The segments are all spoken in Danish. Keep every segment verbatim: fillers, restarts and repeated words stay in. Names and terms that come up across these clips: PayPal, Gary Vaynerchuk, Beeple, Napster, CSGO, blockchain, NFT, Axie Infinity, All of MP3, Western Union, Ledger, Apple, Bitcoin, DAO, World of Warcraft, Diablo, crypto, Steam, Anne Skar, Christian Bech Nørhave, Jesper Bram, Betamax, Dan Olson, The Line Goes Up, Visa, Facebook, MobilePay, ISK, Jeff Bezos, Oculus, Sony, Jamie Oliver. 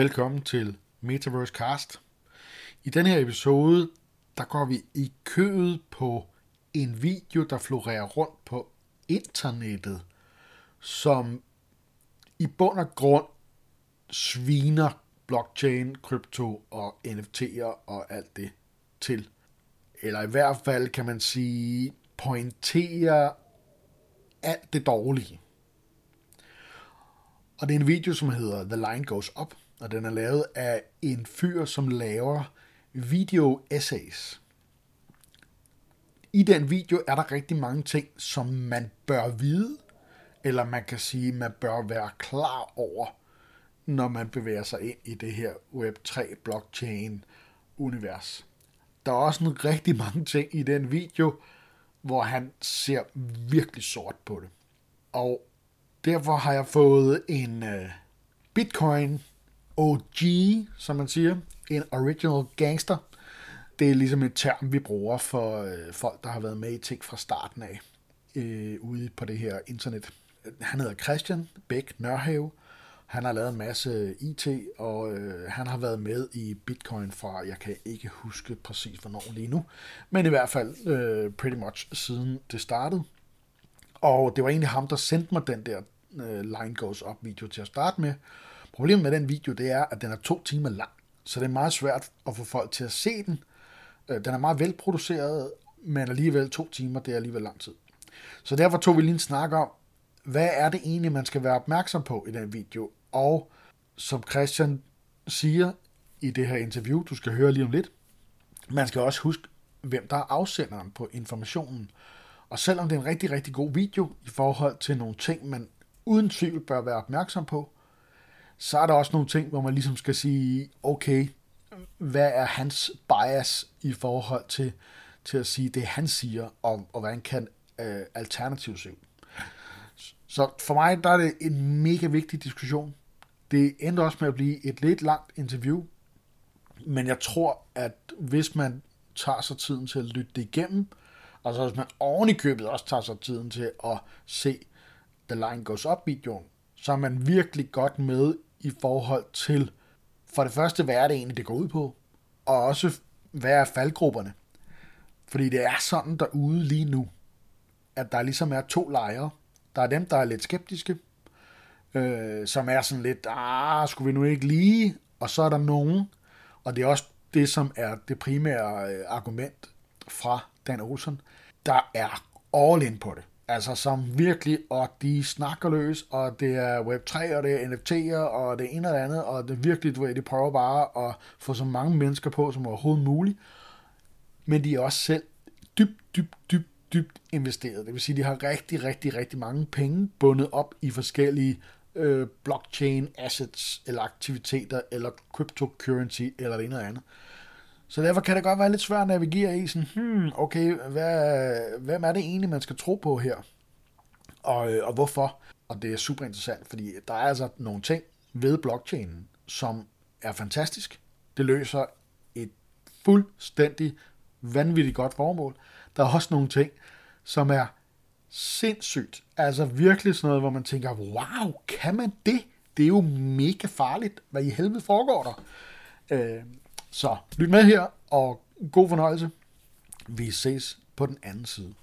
Velkommen til Metaverse Cast. I den her episode, der går vi i kødet på en video, der florerer rundt på internettet, som i bund og grund sviner blockchain, krypto og N F T'er og alt det til. Eller i hvert fald kan man sige, pointerer alt det dårlige. Og det er en video, som hedder The Line Goes Up, og den er lavet af en fyr, som laver video-essays. I den video er der rigtig mange ting, som man bør vide, eller man kan sige, man bør være klar over, når man bevæger sig ind i det her Web tre blockchain-univers. Der er også nogle rigtig mange ting i den video, hvor han ser virkelig sort på det. Og derfor har jeg fået en uh, Bitcoin O G, som man siger, en original gangster. Det er ligesom et term, vi bruger for uh, folk, der har været med i ting fra starten af uh, ude på det her internet. Han hedder Christian Bech Nørhave. Han har lavet en masse I T, og uh, han har været med i Bitcoin fra, jeg kan ikke huske præcis hvornår lige nu, men i hvert fald uh, pretty much siden det startede. Og det var egentlig ham, der sendte mig den der øh, Line Goes Up video til at starte med. Problemet med den video, det er, at den er to timer lang. Så det er meget svært at få folk til at se den. Øh, den er meget velproduceret, men alligevel to timer, det er alligevel lang tid. Så derfor tog vi lige en snak om, hvad er det egentlig, man skal være opmærksom på i den video. Og som Christian siger i det her interview, du skal høre lige om lidt, man skal også huske, hvem der er afsenderen på informationen. Og selvom det er en rigtig, rigtig god video i forhold til nogle ting, man uden tvivl bør være opmærksom på, så er der også nogle ting, hvor man ligesom skal sige, okay, hvad er hans bias i forhold til, til at sige det, han siger, og, og hvordan kan øh, alternativ se ud. Så for mig, der er det en mega vigtig diskussion. Det endte også med at blive et lidt langt interview, men jeg tror, at hvis man tager sig tiden til at lytte det igennem, og så hvis man oven i købet også tager sig tiden til at se The Line Goes Up-videoen, så er man virkelig godt med i forhold til, for det første, hvad er det egentlig, det går ud på, og også, hvad er faldgrupperne? Fordi det er sådan derude lige nu, at der ligesom er to lejre. Der er dem, der er lidt skeptiske, øh, som er sådan lidt, ah, skulle vi nu ikke lige? Og så er der nogen, og det er også det, som er det primære argument fra Dan Olson, der er all in på det. Altså som virkelig, og de snakker løs, og det er Web tre, og det er N F T'er, og det ene og det andet, og det virkelig, du ved, de prøver bare at få så mange mennesker på, som overhovedet muligt. Men de er også selv dybt, dybt, dybt, dybt investeret. Det vil sige, de har rigtig, rigtig, rigtig mange penge bundet op i forskellige øh, blockchain assets, eller aktiviteter, eller cryptocurrency, eller det ene og det andet. Så derfor kan det godt være lidt svært at navigere i sådan, hmm, okay, hvad, hvem er det egentlig, man skal tro på her? Og, og hvorfor? Og det er super interessant, fordi der er altså nogle ting ved blockchainen, som er fantastisk. Det løser et fuldstændig vanvittigt godt formål. Der er også nogle ting, som er sindssygt. Altså virkelig sådan noget, hvor man tænker, wow, kan man det? Det er jo mega farligt. Hvad i helvede foregår der? Øh, Så lyt med her, og god fornøjelse. Vi ses på den anden side.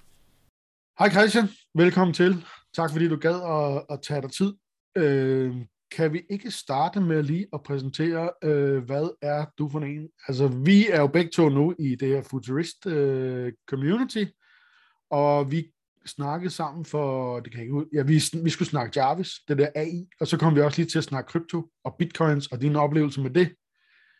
Hej Christian, velkommen til. Tak fordi du gad at, at tage dig tid. Øh, kan vi ikke starte med lige at præsentere, øh, hvad er du for en? Altså, vi er jo begge to nu i det her futurist øh, community, og vi snakkede sammen for, det kan jeg ikke ud, ja, vi, vi skulle snakke Jarvis, det der A I, og så kom vi også lige til at snakke krypto og bitcoins og dine oplevelser med det.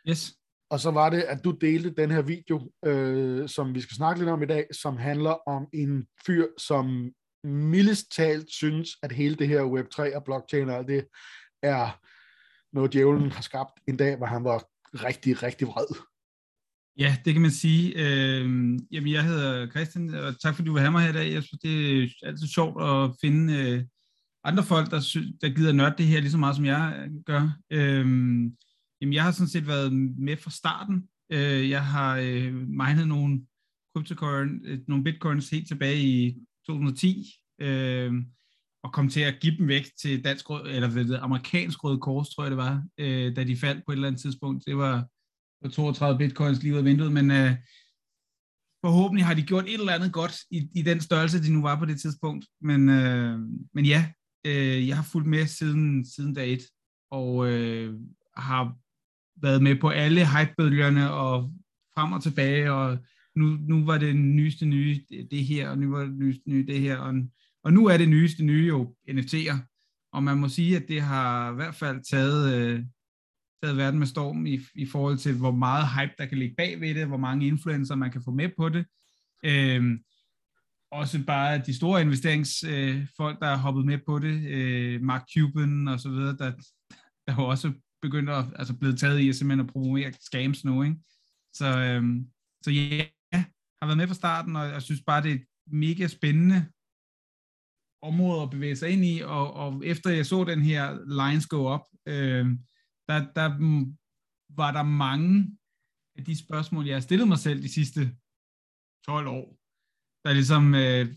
Yes. Og så var det, at du delte den her video, øh, som vi skal snakke lidt om i dag, som handler om en fyr, som mildest talt synes, at hele det her Web tre og blockchain og alt det er noget, djævlen har skabt en dag, hvor han var rigtig, rigtig vred. Ja, det kan man sige. Øh, jamen, jeg hedder Christian, og tak fordi du vil have mig her i dag. Jeg synes, det er altid sjovt at finde øh, andre folk, der, sy- der gider nørde det her lige så meget, som jeg gør. Øh, Jamen, jeg har sådan set været med fra starten. Jeg har øh, minet nogle kryptocoin, nogle bitcoins helt tilbage i to tusind og ti. Øh, og kom til at give dem væk til dansk rød, eller ved det, amerikansk Røde Kors, tror jeg det var, øh, da de faldt på et eller andet tidspunkt. Det var toogtredive bitcoins lige ud af vinduet, men øh, forhåbentlig har de gjort et eller andet godt i, i den størrelse, de nu var på det tidspunkt. Men, øh, men ja, øh, jeg har fulgt med siden, siden dag et, og øh, har været med på alle hypebølgerne og frem og tilbage, og nu, nu var det nyeste nye det her, og nu var det nyeste nye det her, og, og nu er det nyeste nye jo N F T'er, og man må sige, at det har i hvert fald taget, øh, taget verden med storm i, i forhold til, hvor meget hype der kan ligge bag ved det, hvor mange influencer man kan få med på det. Øh, også bare de store investeringsfolk, øh, der har hoppet med på det, øh, Mark Cuban og så videre, der, der var også begyndt at, altså blevet taget i at simpelthen at promovere scams nu, ikke? Så, øhm, så ja, har været med fra starten, og jeg synes bare, det er et mega spændende område at bevæge sig ind i, og, og efter jeg så den her Lines Go Up, øhm, der, der var der mange af de spørgsmål, jeg har stillet mig selv de sidste tolv år, der ligesom øh,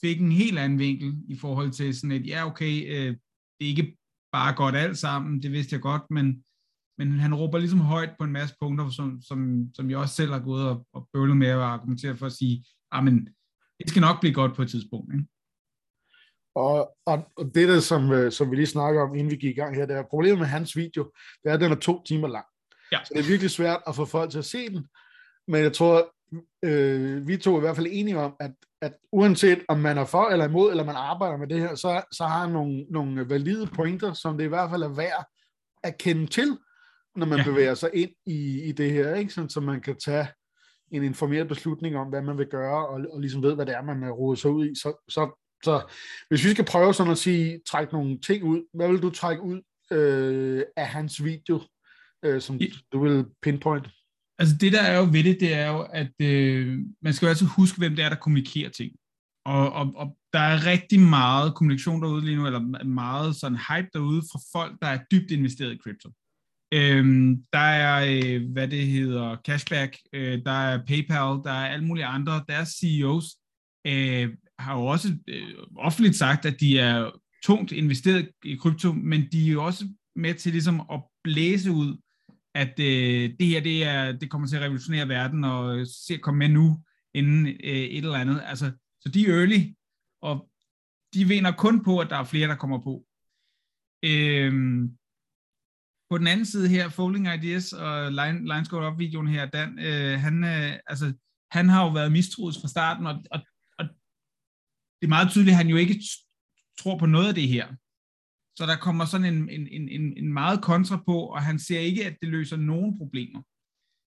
fik en helt anden vinkel i forhold til sådan et, ja okay, øh, det er ikke bare godt alt sammen, det vidste jeg godt, men Men han råber ligesom højt på en masse punkter, som, som, som jeg også selv har gået og, og bøvlet med at argumentere for at sige, men det skal nok blive godt på et tidspunkt. Ikke? Og, og det der, som, som vi lige snakker om, inden vi gik i gang her, det er problemet med hans video, det er, at den er to timer lang. Ja. Så det er virkelig svært at få folk til at se den. Men jeg tror, øh, vi to er i hvert fald enige om, at, at uanset om man er for eller imod, eller man arbejder med det her, så, så har han nogle, nogle valide pointer, som det i hvert fald er værd at kende til, når man ja. bevæger sig ind i, i det her, ikke? Sådan, så man kan tage en informeret beslutning om, hvad man vil gøre, og, og ligesom ved, hvad det er, man roder sig ud i. Så, så, så hvis vi skal prøve sådan at sige, trække nogle ting ud, hvad vil du trække ud øh, af hans video, øh, som ja. du vil pinpoint? Altså det, der er jo ved det, det er jo, at øh, man skal jo altid huske, hvem det er, der kommunikerer ting. Og, og, og der er rigtig meget kommunikation derude lige nu, eller meget sådan hype derude fra folk, der er dybt investeret i krypto. Øhm, der er, øh, hvad det hedder, cashback, øh, der er PayPal, der er alle mulige andre. Deres C E O's øh, har jo også øh, offentligt sagt, at de er tungt investeret i krypto, men de er jo også med til ligesom at blæse ud, at øh, det her det, er, det kommer til at revolutionere verden, og se at komme med nu, inden øh, et eller andet. Altså, så de er early, og de vinder kun på, at der er flere, der kommer på. Øhm, På den anden side her, Folding Ideas og Line, Lines Go Up-videoen her, Dan, øh, han, øh, altså, han har jo været mistroet fra starten, og, og, og det er meget tydeligt, at han jo ikke tror på noget af det her. Så der kommer sådan en, en, en, en meget kontra på, og han ser ikke, at det løser nogen problemer.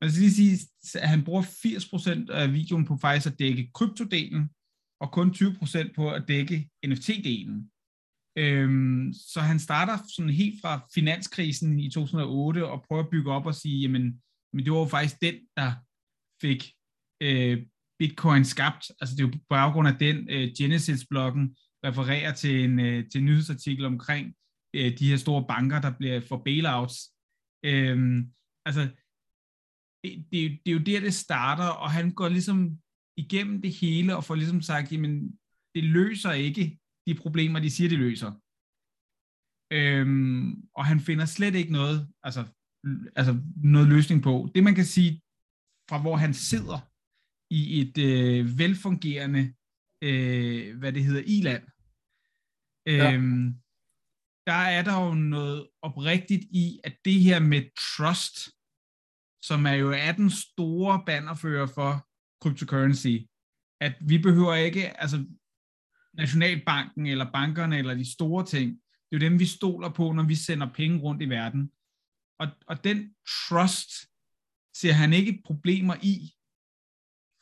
Man skal lige sige, at han bruger firs procent af videoen på faktisk at dække kryptodelen, og kun tyve procent på at dække N F T-delen. Øhm, så han starter sådan helt fra finanskrisen i to tusind og otte og prøver at bygge op og sige, jamen, men det var jo faktisk den, der fik øh, Bitcoin skabt. Altså det er jo på baggrund af den, øh, Genesis-bloggen refererer til en, øh, til en nyhedsartikel omkring øh, de her store banker, der bliver for bailouts. Øhm, altså det, det, det er jo der, det starter, og han går ligesom igennem det hele og får ligesom sagt, jamen det løser ikke de problemer, de siger, de løser. Øhm, og han finder slet ikke noget, altså, altså noget løsning på. Det man kan sige, fra hvor han sidder i et øh, velfungerende, øh, hvad det hedder, i-land, øhm, ja. der er der jo noget oprigtigt i, at det her med trust, som er jo er den store bannerfører for cryptocurrency, at vi behøver ikke, altså Nationalbanken eller bankerne eller de store ting, det er jo dem, vi stoler på, når vi sender penge rundt i verden. Og, og den trust ser han ikke problemer i,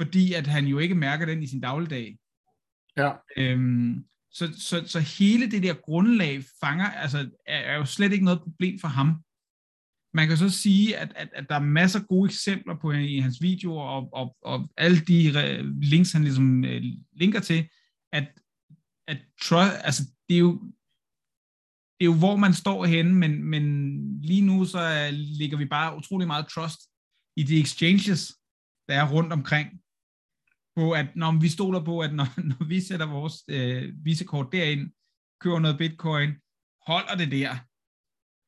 fordi at han jo ikke mærker den i sin dagligdag. Ja. Øhm, så, så, så hele det der grundlag fanger, altså er, er jo slet ikke noget problem for ham. Man kan så sige, at, at, at der er masser af gode eksempler på i hans videoer og, og, og alle de links, han ligesom øh, linker til, at at trust, altså det er jo det er jo hvor man står henne, men men lige nu så er, ligger vi bare utrolig meget trust i de exchanges der er rundt omkring på at når vi stoler på at når, når vi sætter vores øh, visekort derind, køber noget bitcoin, holder det der,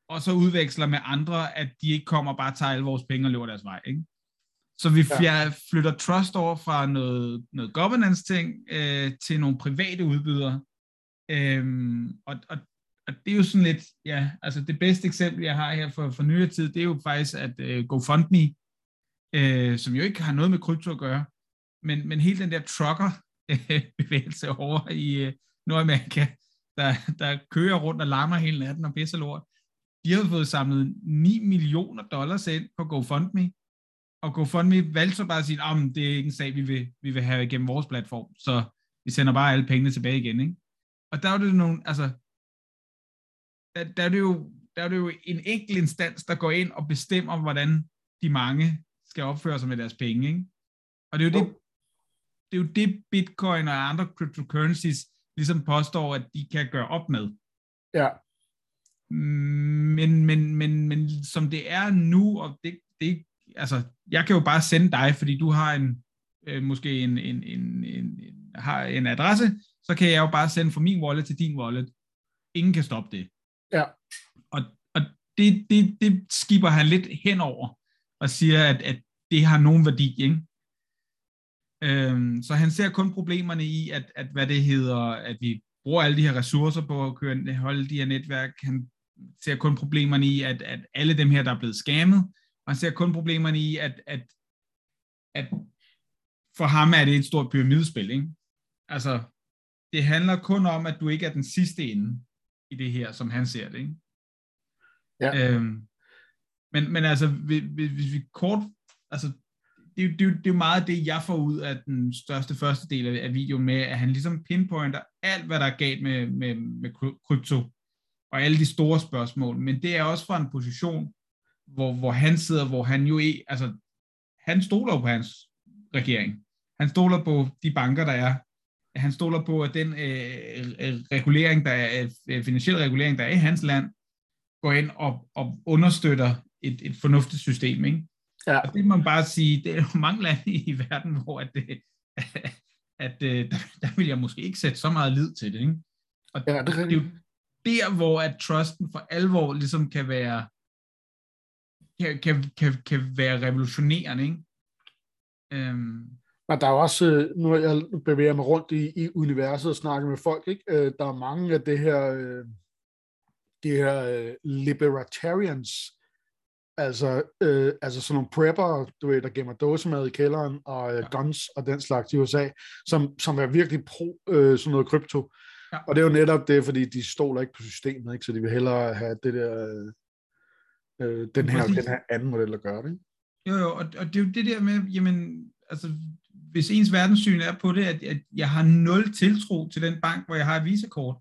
og så udveksler med andre, at de ikke kommer og bare tager alle vores penge og løber deres vej, ikke? Så vi ja. flytter trust over fra noget, noget governance-ting øh, til nogle private udbydere. Øhm, og, og, og det er jo sådan lidt, ja, altså det bedste eksempel, jeg har her for, for nyere tid, det er jo faktisk, at øh, GoFundMe, øh, som jo ikke har noget med krypto at gøre, men, men hele den der trucker-bevægelse øh, over i øh, Nordamerika, der, der kører rundt og larmer hele natten og pisser lort, de har fået samlet ni millioner dollars ind på GoFundMe, og GoFundMe valgte så bare at sige, at oh, det er ikke en sag, vi vil, vi vil have igennem vores platform, så vi sender bare alle pengene tilbage igen, ikke? Og der er det nogle, altså, der, der, er det jo, der er det jo en enkelt instans, der går ind og bestemmer, hvordan de mange skal opføre sig med deres penge, ikke? Og det er jo det, det, er jo det Bitcoin og andre cryptocurrencies ligesom påstår, at de kan gøre op med. Ja. Men, men, men, men som det er nu, og det, det altså, jeg kan jo bare sende dig, fordi du har en, øh, måske en, en, en, en, en, har en adresse, så kan jeg jo bare sende fra min wallet til din wallet. Ingen kan stoppe det. Ja. Og, og det, det, det skipper han lidt henover, og siger, at, at det har nogen værdi, ikke? Øhm, så han ser kun problemerne i, at, at hvad det hedder, at vi bruger alle de her ressourcer på at køre, holde de her netværk. Han ser kun problemerne i, at, at alle dem her, der er blevet scammet, og han ser kun problemerne i, at, at, at for ham er det et stort pyramidespil, ikke? Altså, det handler kun om, at du ikke er den sidste ende i det her, som han ser det, ikke? Ja. Øhm, men, men altså, hvis vi kort, altså, det, det, det er jo meget det, jeg får ud af den største første del af videoen med, at han ligesom pinpointer alt, hvad der er galt med, med, med krypto, og alle de store spørgsmål, men det er også fra en position, Hvor, hvor han sidder, hvor han jo er, altså, han stoler på hans regering. Han stoler på de banker, der er. Han stoler på, at den øh, regulering, der er, øh, finansielle regulering, der er i hans land, går ind og, og understøtter et, et fornuftigt system, ikke? Ja. Og det må man bare sige, det er jo mange lande i verden, hvor at, øh, at øh, der, der vil jeg måske ikke sætte så meget lid til det, ikke? Og ja, det, det er jo der, hvor at trusten for alvor ligesom kan være Kan, kan, kan være revolutionerende, ikke? Øhm. Men der er også, nu har jeg bevæget mig rundt i, i universet og snakker med folk, ikke? Der er mange af det her, de her libertarians, altså, øh, altså sådan nogle prepper, du ved, der gemmer dåsemad i kælderen, og ja. guns og den slags i U S A, som, som er virkelig pro øh, sådan noget krypto. Ja. Og det er jo netop det, fordi de stoler ikke på systemet, ikke? Så de vil hellere have det der... Øh, den, her, den her anden model at gøre det. Jo, jo, og, og det er jo det der med, jamen, altså, hvis ens verdenssyn er på det, at, at jeg har nul tiltro til den bank, hvor jeg har et visakort,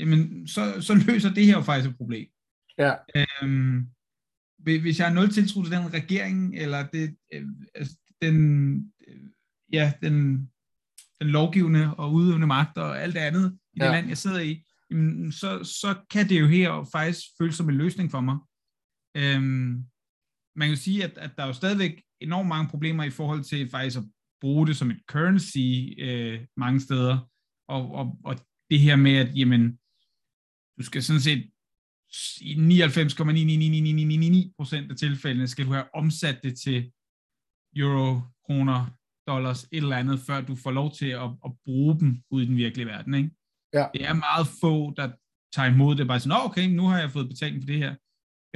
jamen, så, så løser det her jo faktisk et problem. Ja. Øhm, hvis jeg har nul tiltro til den regering, eller det, øh, altså, den, øh, ja, den, den lovgivende og udøvende magt, og alt det andet i ja. det land, jeg sidder i, jamen, så, så kan det jo her faktisk føles som en løsning for mig. Øhm, man kan sige, at, at der er jo stadigvæk enormt mange problemer i forhold til faktisk at bruge det som et currency øh, mange steder, og, og, og det her med, at jamen, du skal sådan set i nioghalvfems komma ni ni ni ni ni ni ni procent af tilfældene skal du have omsat det til euro, kroner, dollars, et eller andet, før du får lov til at, at bruge dem ude i den virkelige verden, ikke? Ja. Det er meget få, der tager imod det, bare sådan, oh, okay, nu har jeg fået betaling for det her.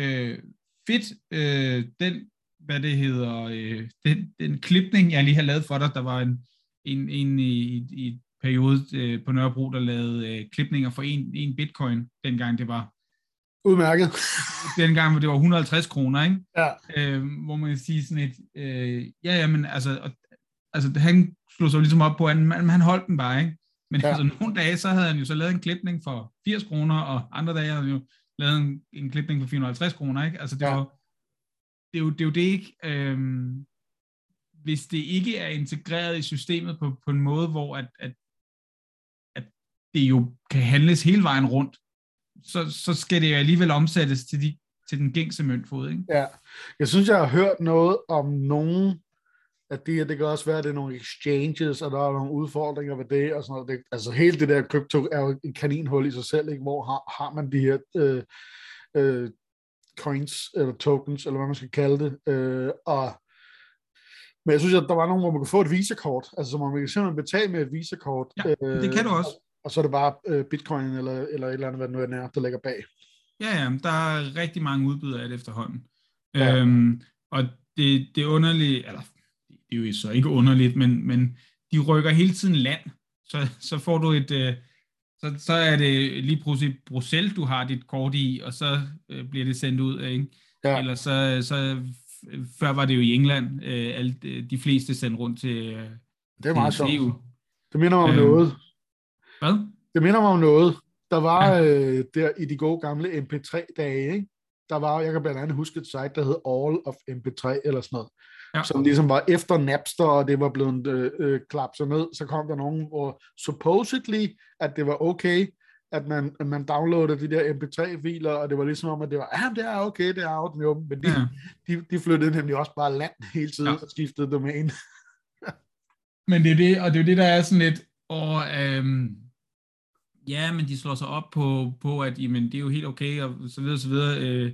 Øh, fedt, øh, den, hvad det hedder, øh, den, den klipning, jeg lige har lavet for dig, der var en, en, en i, i et periode øh, på Nørrebro, der lavede øh, klipninger for en, en bitcoin, dengang det var udmærket. Dengang, hvor det var hundrede og halvtreds kroner, ikke? Ja. Øh, hvor man kan sige sådan et, øh, ja, ja, men altså, og, altså, han slog sig ligesom op på, at han, han holdt den bare, ikke? Men ja. altså, nogle dage, så havde han jo så lavet en klipning for firs kroner, og andre dage havde han jo lavet en, en klipning for fire hundrede og halvtreds kroner, ikke? Altså, det er ja. jo det, er jo det ikke. Øhm, hvis det ikke er integreret i systemet på, på en måde, hvor at, at, at det jo kan handles hele vejen rundt, så, så skal det jo alligevel omsættes til, de, til den gængse møntfod, ikke? Ja. Jeg synes, jeg har hørt noget om nogen, at det her, det kan også være, at det er nogle exchanges, og der er nogle udfordringer ved det, og sådan noget. Det, altså hele det der krypto er jo en kaninhul i sig selv, ikke? Hvor har, har man de her øh, øh, coins, eller tokens, eller hvad man skal kalde det, øh, og men jeg synes, at der var nogen, hvor man kunne få et Visa-kort, altså så man kan simpelthen betale med et Visa-kort. Ja, øh, det kan du også. Og, og så er det bare øh, Bitcoin, eller, eller et eller andet, hvad det nu er, der ligger bag. Ja, ja, der er rigtig mange udbydere af det efterhånden. Ja. Øhm, og det, det underlige, eller det er jo så ikke underligt, men, men de rykker hele tiden land, så, så får du et, øh, så, så er det lige pludselig Bruxelles, du har dit kort i, og så øh, bliver det sendt ud, ikke? Ja. Eller så, så, før var det jo i England, øh, alt, de fleste sendt rundt til E U. Øh, det er meget sjovt. Det minder mig om øh, noget. Hvad? Det minder mig om noget. Der var ja. øh, der i de gode gamle M P tre dage, ikke? Der var, jeg kan blandt andet huske et site, der hed All of M P tre, eller sådan noget, ja. Som ligesom var efter Napster, og det var blevet øh, klapset ned. Så kom der nogen, hvor supposedly, at det var okay, at man, man downloadede de der M P tre filer, og det var ligesom om, at det var, ja, ah, det er okay, det er out in the open, men de, ja. de, de flyttede nemlig også bare land hele tiden, ja. Og skiftede domæne. Men det er det, og det er det, der er sådan lidt, og øhm, ja, men de slår sig op på, på at jamen, det er jo helt okay, og så videre, så videre. Øh,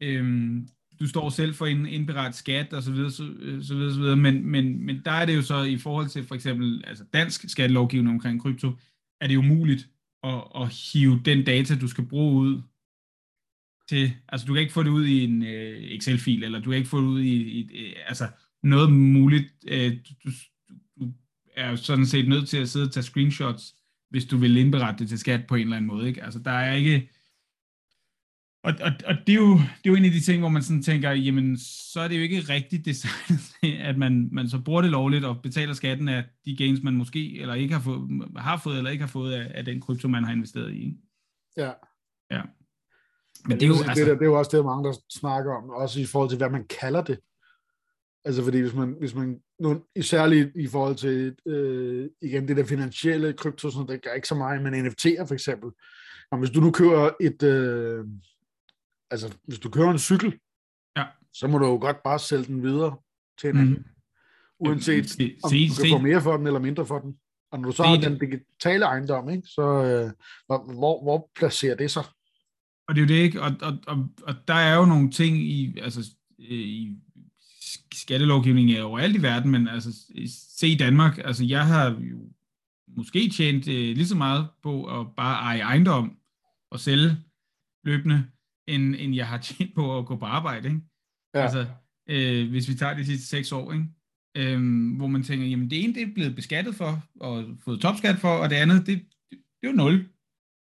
øh, du står selv for en indberettet skat, og så videre, så, så videre, så videre. Men, men, men der er det jo så i forhold til for eksempel altså dansk skattelovgivning omkring krypto, er det jo muligt at, at hive den data, du skal bruge ud til. Altså, du kan ikke få det ud i en øh, Excel-fil, eller du kan ikke få det ud i, i øh, altså noget muligt. Øh, du, du er jo sådan set nødt til at sidde og tage screenshots, hvis du vil indberette det til skat på en eller anden måde, ikke? Altså, der er ikke... Og, og, og det, er jo, det er jo en af de ting, hvor man sådan tænker, jamen, så er det jo ikke rigtigt designet, at man, man så bruger det lovligt og betaler skatten af de gains, man måske eller ikke har fået, har fået eller ikke har fået af, af den krypto, man har investeret i, ikke? Ja. Ja. Men ja, det, er jo, det, altså... der, det er jo også det, mange der snakker om, også i forhold til, hvad man kalder det. Altså, fordi hvis man... Hvis man nu, især i forhold til øh, igen det der finansielle krypto, sådan, der gør ikke så meget, men N F T'er for eksempel. Og hvis du nu køber et, øh, altså hvis du køber en cykel, ja. Så må du jo godt bare sælge den videre til en anden, mm. uanset se, se, om du se. kan få mere for den eller mindre for den. Og når du så se, har den digitale ejendom, ikke, så øh, hvor, hvor placerer det sig? Og det er jo det, ikke? Og, og, og, og der er jo nogle ting i, altså i skattelovgivningen er overalt i verden, men altså, se i Danmark, altså jeg har jo måske tjent øh, lige så meget på at bare eje ejendom og sælge løbende, end, end jeg har tjent på at gå på arbejde, ikke? Ja. Altså, øh, hvis vi tager de sidste seks år, ikke? Øh, hvor man tænker, jamen det ene, det er blevet beskattet for, og fået topskat for, og det andet, det, det, det er jo nul.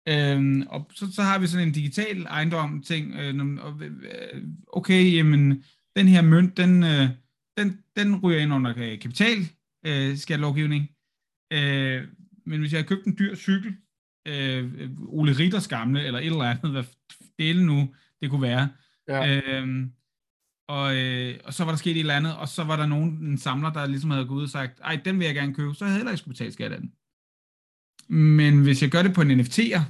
Øh, og så, så har vi sådan en digital ejendom ting, øh, og, øh, okay, jamen den her mønt, den, den, den ryger ind under kapitalskattelovgivning. Øh, øh, men hvis jeg har købt en dyr cykel, øh, Ole Ritters gamle, eller et eller andet, hvad delen nu det kunne være, ja. øh, og, øh, og så var der sket et eller andet, og så var der nogen, en samler, der ligesom havde gået ud og sagt, ej, den vil jeg gerne købe, så havde jeg heller ikke skulle betale skat af den. Men hvis jeg gør det på en N F T'er,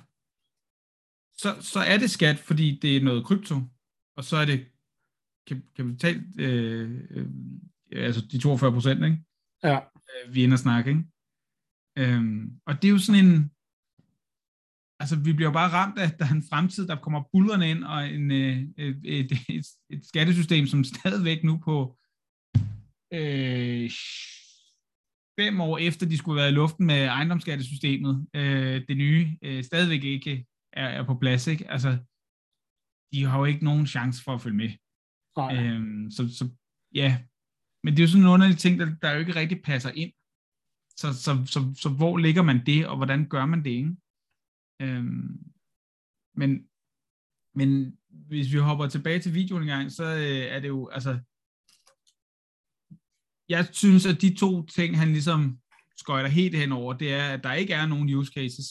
så, så er det skat, fordi det er noget krypto, og så er det kapital, øh, øh, altså de toogfyrre procent, ikke? Ja. Øh, vi er inde og snakke, ikke? Øhm, og det er jo sådan en, altså vi bliver jo bare ramt af, at der er en fremtid, der kommer buldrende ind, og en, øh, et, et, et skattesystem, som stadigvæk nu på øh, fem år efter, de skulle have været i luften med ejendomsskattesystemet, øh, det nye, øh, stadigvæk ikke er, er på plads, ikke? Altså, de har jo ikke nogen chance for at følge med. Øhm, så, så ja, men det er jo sådan en underlig ting, der, der jo ikke rigtig passer ind, så, så, så, så hvor ligger man det, og hvordan gør man det, ikke? Øhm, men, men hvis vi hopper tilbage til videoen en gang, så øh, er det jo, altså jeg synes, at de to ting, han ligesom skøjter helt henover, det er, at der ikke er nogen use cases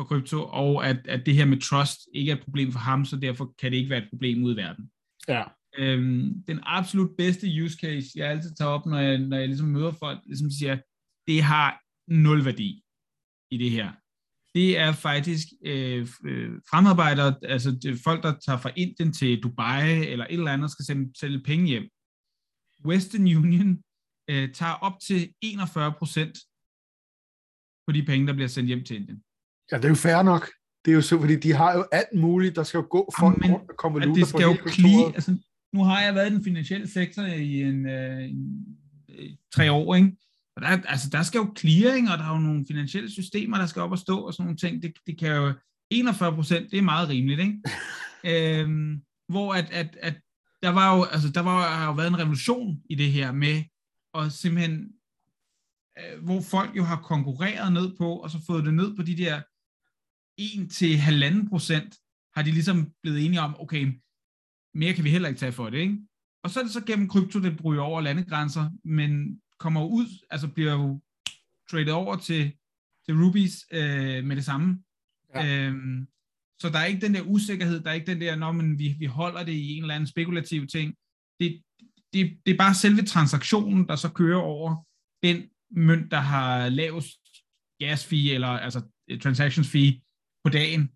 for krypto, og at, at det her med trust ikke er et problem for ham, så derfor kan det ikke være et problem ude i verden. Ja. Øhm, den absolut bedste use case, jeg altid tager op, når jeg, når jeg ligesom møder folk, ligesom siger, det har nul værdi i det her. Det er faktisk øh, fremarbejdere, altså folk, der tager fra Indien til Dubai, eller et eller andet, skal sælge penge hjem. Western Union øh, tager op til enogfyrre procent på de penge, der bliver sendt hjem til Indien. Ja, det er jo fair nok. Det er jo så, fordi de har jo alt muligt, der skal jo gå for Amen, rundt og konvolutter. Det skal jo klige, altså, nu har jeg været i den finansielle sektor i en, øh, en øh, tre år, ikke? Og der, altså, der skal jo clearing, og der er jo nogle finansielle systemer, der skal op og stå, og sådan nogle ting. Det, det kan jo enogfyrre procent, det er meget rimeligt, ikke? øhm, hvor at, at, at der var jo, altså, der var jo været en revolution i det her med, og simpelthen, øh, hvor folk jo har konkurreret ned på, og så fået det ned på de der en til halvanden procent, har de ligesom blevet enige om, okay, mere kan vi heller ikke tage for det, ikke? Og så er det så gennem krypto, det bryder over landegrænser, men kommer ud, altså bliver jo tradet over til, til rubies øh, med det samme. Ja. Øhm, så der er ikke den der usikkerhed, der er ikke den der, når man, vi, vi holder det i en eller anden spekulativ ting. Det, det, det er bare selve transaktionen, der så kører over den mønt, der har lavest gas fee, eller altså transactions fee på dagen.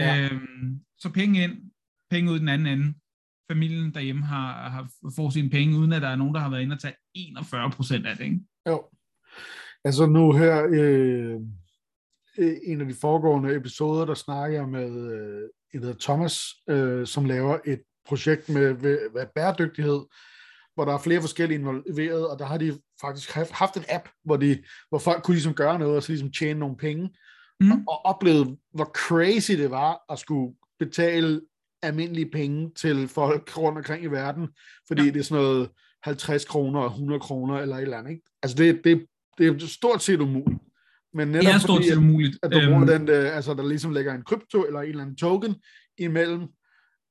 Ja. Øhm, så penge ind, penge ud den anden ende. Familien derhjemme har, har får sine penge, uden at der er nogen, der har været inde og tage enogfyrre procent af det, ikke? Jo. Altså nu her, øh, en af de foregående episoder, der snakker jeg med øh, en hedder Thomas, øh, som laver et projekt med, med bæredygtighed, hvor der er flere forskellige involveret, og der har de faktisk haft en app, hvor, de, hvor folk kunne ligesom gøre noget, og så ligesom tjene nogle penge, mm. og, og oplevede, hvor crazy det var at skulle betale almindelige penge til folk rundt omkring i verden, fordi ja. Det er sådan noget halvtreds kroner og hundrede kroner eller et eller andet, ikke? Altså det, det, det er stort set umuligt. Men netop det er stort fordi, set umuligt. At, at du bruger den, øh, altså der ligesom lægger en krypto eller en eller anden token imellem,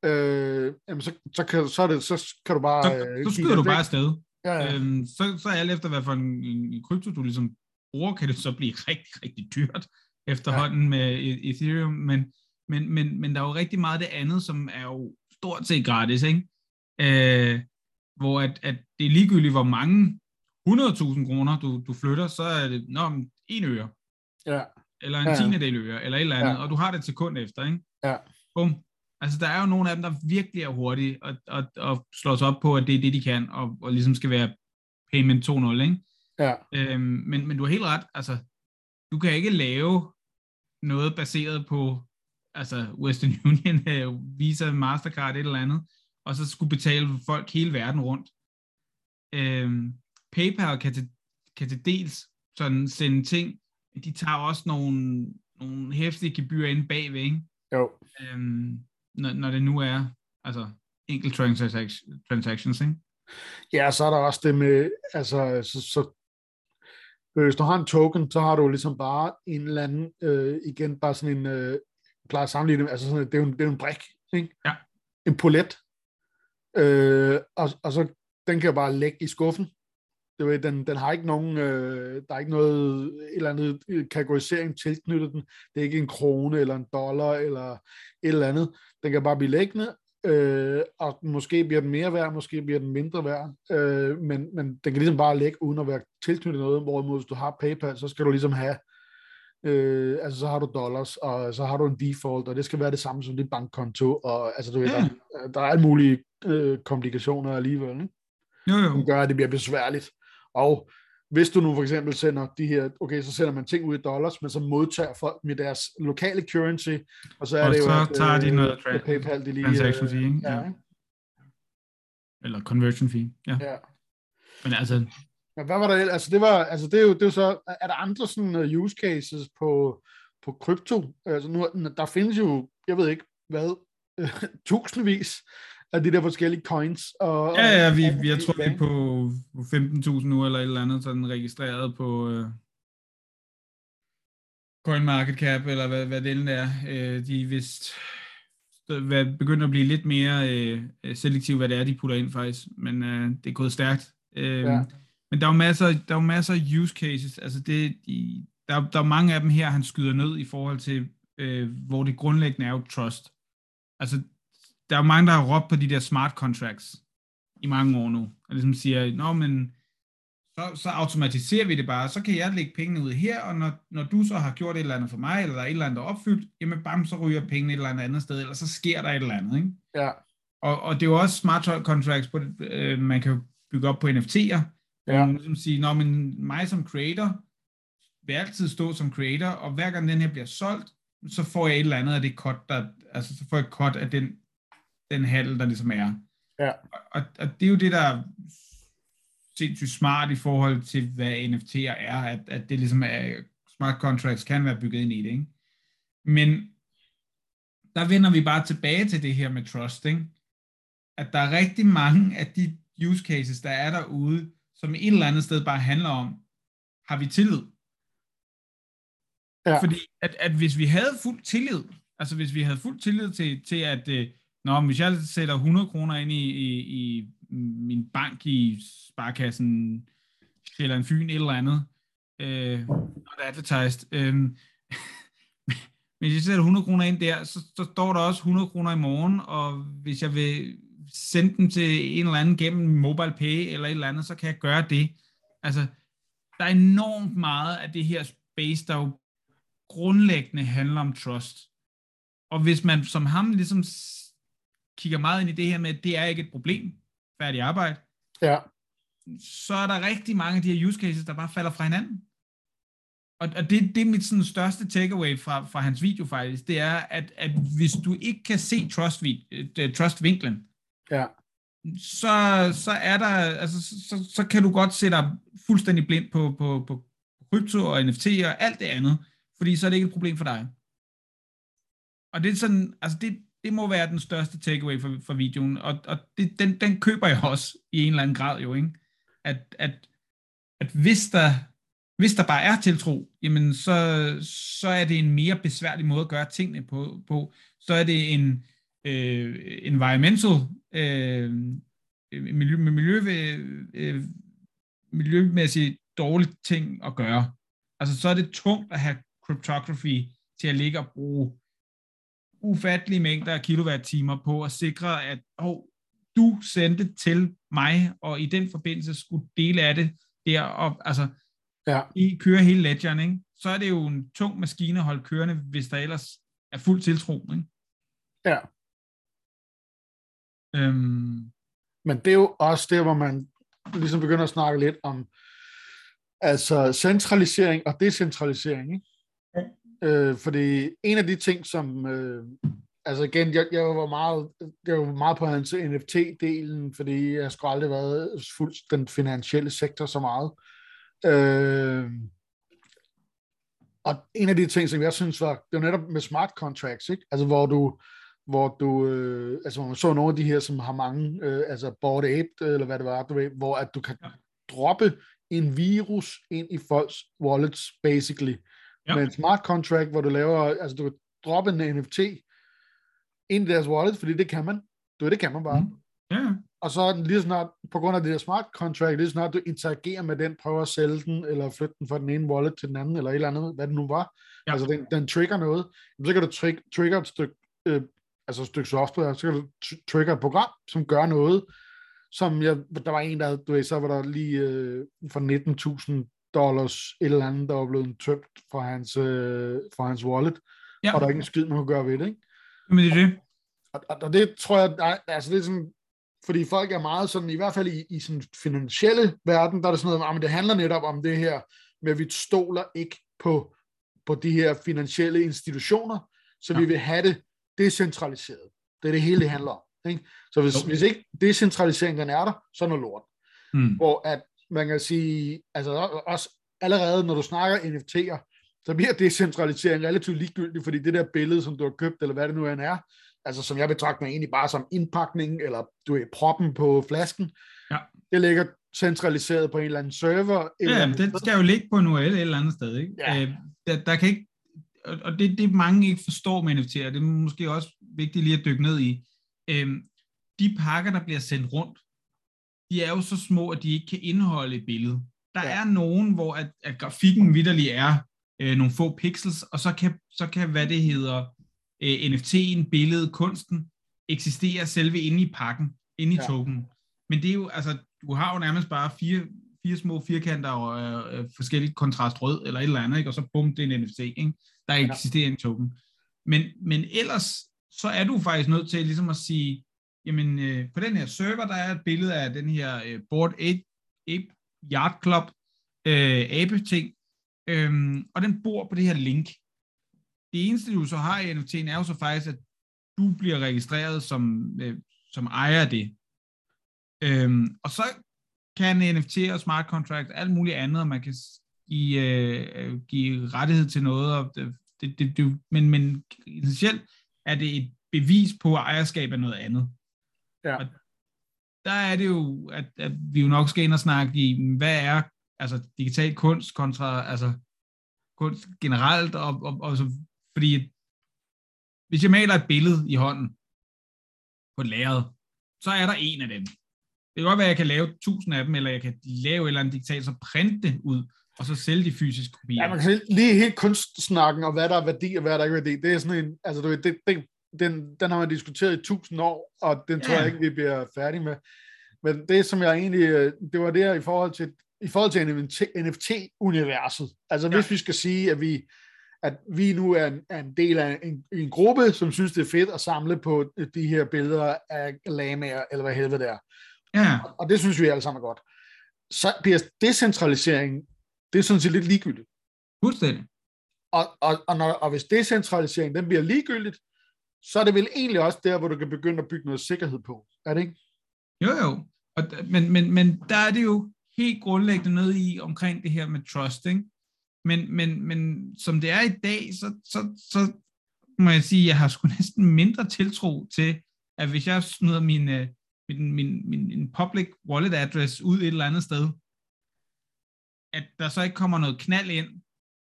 øh, jamen så, så, kan, så, det, så kan du bare... Så, øh, så skyder du bare afsted. Ja, ja. Øhm, så, så alt efter hvad for en, en krypto du ligesom bruger, kan det så blive rigtig, rigtig dyrt efterhånden ja. Med Ethereum, men Men, men, men der er jo rigtig meget af det andet, som er jo stort set gratis, ikke? Øh, hvor at, at det er ligegyldigt, hvor mange hundrede tusind kroner du, du flytter, så er det nå, en øre, ja. Eller en ja. tiendedel øre, eller et eller andet, ja. Og du har det et sekund efter, ikke? Ja. Bum. Altså, der er jo nogle af dem, der virkelig er hurtige og, og, og slår sig op på, at det er det, de kan, og, og ligesom skal være payment to nul, ikke? Ja. Øh, men, men du har helt ret, altså, du kan ikke lave noget baseret på altså Western Union, Visa, Mastercard, et eller andet, og så skulle betale folk hele verden rundt. Øhm, PayPal kan til, kan til dels sådan sende ting, de tager også nogle, nogle hæftige gebyrer inde bagved, ikke? Jo. Øhm, når, når det nu er, altså, enkelt transaction, transactions, ikke? Ja, så er der også det med, altså, så, så hvis du har en token, så har du ligesom bare en eller anden, øh, igen, bare sådan en, øh, plejer at sammenligne dem, altså sådan, det er jo en, det er en brik, ikke? Ja. En polet, øh, og, og så den kan jeg bare lægge i skuffen, det ved, den, den har ikke nogen, øh, der er ikke noget, et eller andet kategorisering tilknyttet den, det er ikke en krone, eller en dollar, eller et eller andet, den kan bare blive liggende, øh, og måske bliver den mere værd, måske bliver den mindre værd, øh, men, men den kan ligesom bare ligge, uden at være tilknyttet noget, hvorimod hvis du har PayPal, så skal du ligesom have, Øh, altså så har du dollars, og så har du en default, og det skal være det samme som din bankkonto, og altså du ved, ja. der, der er alle mulige øh, komplikationer alligevel, ikke? Jo, jo. Som gør, at det bliver besværligt. Og hvis du nu for eksempel sender de her, okay, så sender man ting ud i dollars, men så modtager folk med deres lokale currency, og så er og det så jo, at, tager øh, de noget tra- PayPal, de lige, transaction fee, ikke? Ja, ja. Ikke? Eller conversion fee, ja. ja. Men altså... Men hvad var der altså det var altså det er jo det er jo så er der andre sådan use cases på på krypto, altså nu der findes jo jeg ved ikke hvad øh, tusindvis af de der forskellige coins og ja ja vi og, vi jeg tror vi på femten tusind nu eller et eller andet sådan registreret på øh, Coin Market Cap eller hvad hvad det er øh, de er vist hvad begynder at blive lidt mere øh, selektive hvad det er de putter ind faktisk, men øh, det er gået stærkt. Øh, ja. Men der er jo masser, der er jo masser af use cases, altså det, i, der, der er mange af dem her, han skyder ned i forhold til, øh, hvor det grundlæggende er jo trust. Altså, der er jo mange, der har råbt på de der smart contracts i mange år nu, og ligesom siger, nå, men så, så automatiserer vi det bare, så kan jeg lægge pengene ud her, og når, når du så har gjort et eller andet for mig, eller der er et eller andet, der er opfyldt, jamen bam, så ryger pengene et eller andet andet sted, eller så sker der et eller andet, ikke? Ja. Og, og det er jo også smart contracts, på det, øh, man kan jo bygge op på N F T'er, Ja. Ligesom sige, nå, men mig som creator, vil altid stå som creator, og hver gang den her bliver solgt, så får jeg et eller andet af det cut, der, altså så får jeg et cut af den, den handel, der ligesom er. Ja. Og, og det er jo det, der er sindssygt smart i forhold til, hvad N F T'er er, at, at det ligesom er, smart contracts kan være bygget ind i det, ikke? Men der vender vi bare tilbage til det her med trusting, at der er rigtig mange af de use cases, der er derude, som et eller andet sted bare handler om, har vi tillid? Ja. Fordi at, at hvis vi havde fuld tillid, altså hvis vi havde fuld tillid til, til at, øh, når hvis jeg sætter hundrede kroner ind i, i, i min bank i sparekassen, eller en Fyn, et eller andet, øh, not advertised, øh, hvis jeg sætter hundrede kroner ind der, så, så står der også hundrede kroner i morgen, og hvis jeg vil sende dem til en eller anden gennem MobilePay eller et eller andet, så kan jeg gøre det. Altså, der er enormt meget af det her space, der jo grundlæggende handler om trust. Og hvis man som ham ligesom kigger meget ind i det her med, at det er ikke et problem, færdig arbejde, ja, så er der rigtig mange af de her use cases, der bare falder fra hinanden. Og, og det, det er mit sådan største takeaway fra, fra hans video faktisk, det er, at, at hvis du ikke kan se trust, trust vinklen, ja, så, så er der, altså, så, så kan du godt se dig fuldstændig blind på, på, på krypto og N F T og alt det andet, fordi så er det ikke et problem for dig. Og det er sådan, altså det, det må være den største takeaway for, for videoen, og, og det, den, den køber jeg også i en eller anden grad jo, ikke? At, at, at hvis der, hvis der bare er tiltro, jamen så, så er det en mere besværlig måde at gøre tingene på. på. Så er det en øh, environmental, øh, miljø, miljø, øh, miljømæssigt dårlig ting at gøre. Altså så er det tungt at have cryptography til at ligge og bruge ufattelige mængder af kilowatt-timer på at sikre, at oh, du sendte til mig, og i den forbindelse skulle dele af det derop. Altså, ja. I kører hele ledgeren, ikke? Så er det jo en tung maskine at holde kørende, hvis der ellers er fuld tiltro, ikke? Ja. Øhm. Men det er jo også der, hvor man ligesom begynder at snakke lidt om altså centralisering og decentralisering, ikke? Ja. Øh, fordi en af de ting, som øh, altså igen, jeg, jeg var meget jeg var meget på hans N F T-delen, fordi jeg skulle aldrig været fuldt den finansielle sektor så meget. Øh, og en af de ting, som jeg synes var, det var netop med smart contracts, ikke? Altså hvor du, hvor du, øh, altså hvor man så nogle af de her, som har mange, øh, altså Bored Ape, eller hvad det var, du ved, hvor at du kan droppe en virus ind i folks wallets, basically. Ja. Med en smart contract, hvor du laver, altså du kan droppe en N F T ind i deres wallet, fordi det kan man, du ved, det kan man bare. Ja. Og så lige snart, på grund af det der smart contract, lige snart du interagerer med den, prøver at sælge den, eller flytte den fra den ene wallet til den anden, eller et eller andet, hvad det nu var. Ja. Altså den, den trigger noget. Så kan du trig, trigger et stykke, øh, altså et stykke software, så kan du trigger et program, som gør noget, som jeg, der var en, der, du ved, så var der lige øh, for nitten tusind dollars, et eller andet, der var blevet tømt fra hans, øh, fra hans wallet, ja, og der er ikke en skid, man kan gøre ved det, ikke? Men det er det. Og, og, og det tror jeg, der, altså det er sådan, fordi folk er meget sådan, i hvert fald i, i sådan finansielle verden, der er der sådan noget, men det handler netop om det her, med at vi stoler ikke på, på de her finansielle institutioner, så ja, vi vil have det decentraliseret. Det er det hele, det handler om, ikke? Så hvis, okay, hvis ikke decentraliseringen er der, så er noget lort. Mm. Hvor at man kan sige, altså også allerede når du snakker N F T'er, så bliver decentralisering relativt ligegyldigt, fordi det der billede, som du har købt, eller hvad det nu end er, altså som jeg betragter egentlig bare som indpakningen, eller du er proppen på flasken, ja, det ligger centraliseret på en eller anden server. Eller ja, anden den sted skal jo ligge på en U R L et eller andet sted, ikke? Ja. Øh, der, der kan ikke, og det det mange ikke forstår med N F T'er, det er måske også vigtigt lige at dykke ned i, øh, de pakker, der bliver sendt rundt, de er jo så små, at de ikke kan indeholde et billede. Der ja, er nogen, hvor at, at grafikken vitterlig er øh, nogle få pixels, og så kan, så kan hvad det hedder, øh, N F T'en, billedet, kunsten, eksisterer selve inde i pakken, inde i ja, token. Men det er jo, altså, du har jo nærmest bare fire, fire små firkanter og øh, forskellige kontrast rød, eller et eller andet, ikke? Og så bum, det er en N F T, ikke? Der eksisterer ja, en token. Men, men ellers, så er du faktisk nødt til ligesom at sige, jamen, øh, på den her server, der er et billede af den her øh, Bored Ape, Ape Yacht Club, øh, abeting, øh, og den bor på det her link. Det eneste, du så har i N F T'en, er jo så faktisk, at du bliver registreret som, øh, som ejer af det. Øh, og så kan N F T og smart contract, alt muligt andet, og man kan give, øh, give rettighed til noget, og det, det, det, det, men, men essentielt er det et bevis på ejerskab af noget andet. Ja. Og der er det jo, at, at vi jo nok skal ind og snakke i, hvad er altså digital kunst kontra altså kunst generelt, og, og, og så, fordi hvis jeg maler et billede i hånden på et lærred, så er der en af dem. Det kan godt være, at jeg kan lave tusind af dem, eller jeg kan lave et eller andet digitalt, så printe det ud, og så sælge de fysiske kopier. Ja, man kan lige helt kunstsnakken, og hvad der er værdi, og hvad der ikke er værdi, det er sådan en, altså du ved, det, det, den, den har man diskuteret i tusind år, og den tror ja. jeg ikke, vi bliver færdige med. Men det, som jeg egentlig, det var der i forhold til, i forhold til N F T-universet. Altså ja. hvis vi skal sige, at vi, at vi nu er en, er en del af en, en gruppe, som synes, det er fedt at samle på de her billeder af lamaer, eller hvad helvede det er. Ja. Og det synes vi alle sammen er godt. Så bliver decentraliseringen, det er sådan set lidt ligegyldigt. Fuldstændig. Og, og, og, når, og hvis decentraliseringen, den bliver ligegyldigt, så er det vel egentlig også der, hvor du kan begynde at bygge noget sikkerhed på. Er det ikke? Jo, jo. Og, men, men, men der er det jo helt grundlæggende noget i omkring det her med trust, ikke? Men, men, men som det er i dag, så, så, så må jeg sige, at jeg har sgu næsten mindre tiltro til, at hvis jeg smider mine... Min, min, min, min public wallet address ud et eller andet sted, at der så ikke kommer noget knald ind,